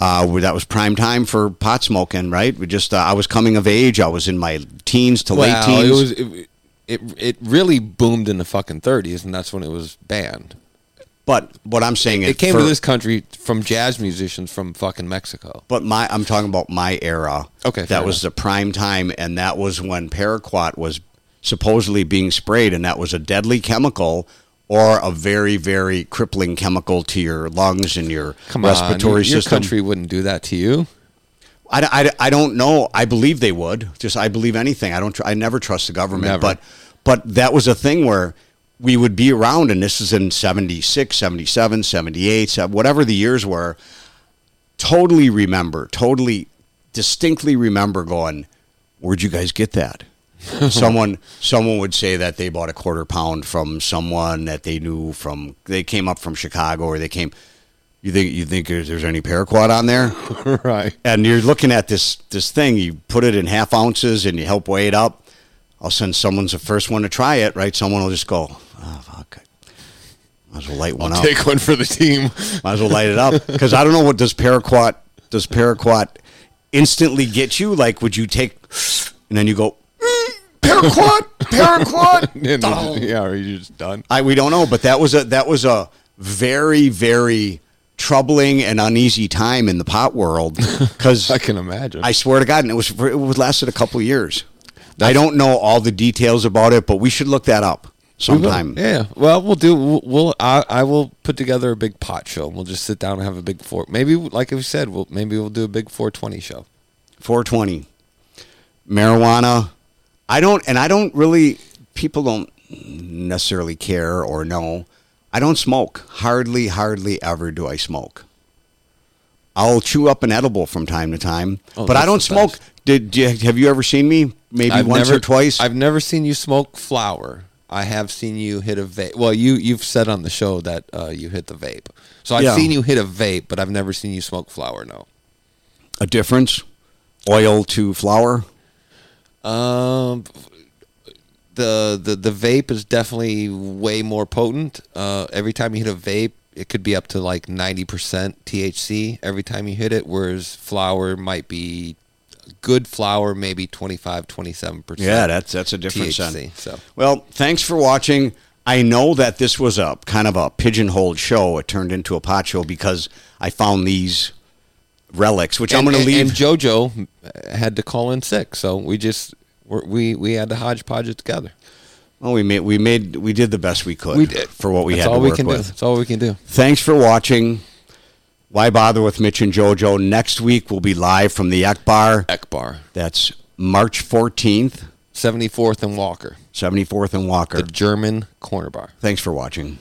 uh, where that was prime time for pot smoking, right? We just uh, I was coming of age. I was in my teens to well, late teens. It, was, it, it it really boomed in the fucking thirties, and that's when it was banned. But what I'm saying it, is... It came for, to this country from jazz musicians from fucking Mexico. But my I'm talking about my era. Okay, that was enough. The prime time, and that was when Paraquat was supposedly being sprayed, and that was a deadly chemical or a very, very crippling chemical to your lungs and your Come respiratory on, your, your system. Your country wouldn't do that to you. I, I, I don't know. I believe they would. Just I believe anything. I don't. Tr- I never trust the government. Never. But but that was a thing where we would be around, and this is in seventy-six, seventy-seven, seventy-eight, whatever the years were. Totally remember, totally distinctly remember going, where'd you guys get that? someone someone would say that they bought a quarter pound from someone that they knew from, they came up from Chicago, or they came, you think you think there's, there's any Paraquat on there? Right. And you're looking at this this thing, you put it in half ounces and you help weigh it up. I'll send someone's the first one to try it, right? Someone will just go, oh, fuck. Might as well light one I'll up. Take one for the team. Might as well light it up. Because I don't know, what does Paraquat, does Paraquat instantly get you? Like, would you take, and then you go, mm, Paraquat, Paraquat. Yeah, are you just done? I, we don't know, but that was a that was a very, very troubling and uneasy time in the pot world. Cause I can imagine. I swear to God, and it was it lasted a couple of years. That's, I don't know all the details about it, but we should look that up sometime. Yeah. Well, we'll do. We'll. we'll I, I will put together a big pot show. We'll just sit down and have a big four. Maybe, like we said, we'll maybe we'll do a big four twenty show. four twenty, marijuana. I don't, and I don't really. People don't necessarily care or know. I don't smoke. Hardly, hardly ever do I smoke. I'll chew up an edible from time to time, oh, but I don't smoke. Best. Did, did have you ever seen me? Maybe I've once never, or twice. I've never seen you smoke flower. I have seen you hit a vape. Well, you, you've said on the show that uh, you hit the vape. So I've yeah. seen you hit a vape, but I've never seen you smoke flower, no. A difference? Oil to flower? Um, the, the, the vape is definitely way more potent. Uh, every time you hit a vape, it could be up to like ninety percent T H C every time you hit it, whereas flower might be... good flour, maybe twenty-five, twenty-seven percent. Yeah, that's that's a different T H C, so. Well, thanks for watching. I know that this was a kind of a pigeonholed show. It turned into a pot show because I found these relics, which and, I'm going to leave. And JoJo had to call in sick, so we just we're, we we had to hodgepodge it together. Well, we made we made we did the best we could we did. for what we that's had all to we work can with. Do. That's all we can do. Thanks for watching. Why bother with Mitch and JoJo? Next week, we'll be live from the Eckbar. Eckbar. That's March fourteenth. seventy-fourth and Walker. seventy-fourth and Walker. The German Corner Bar. Thanks for watching.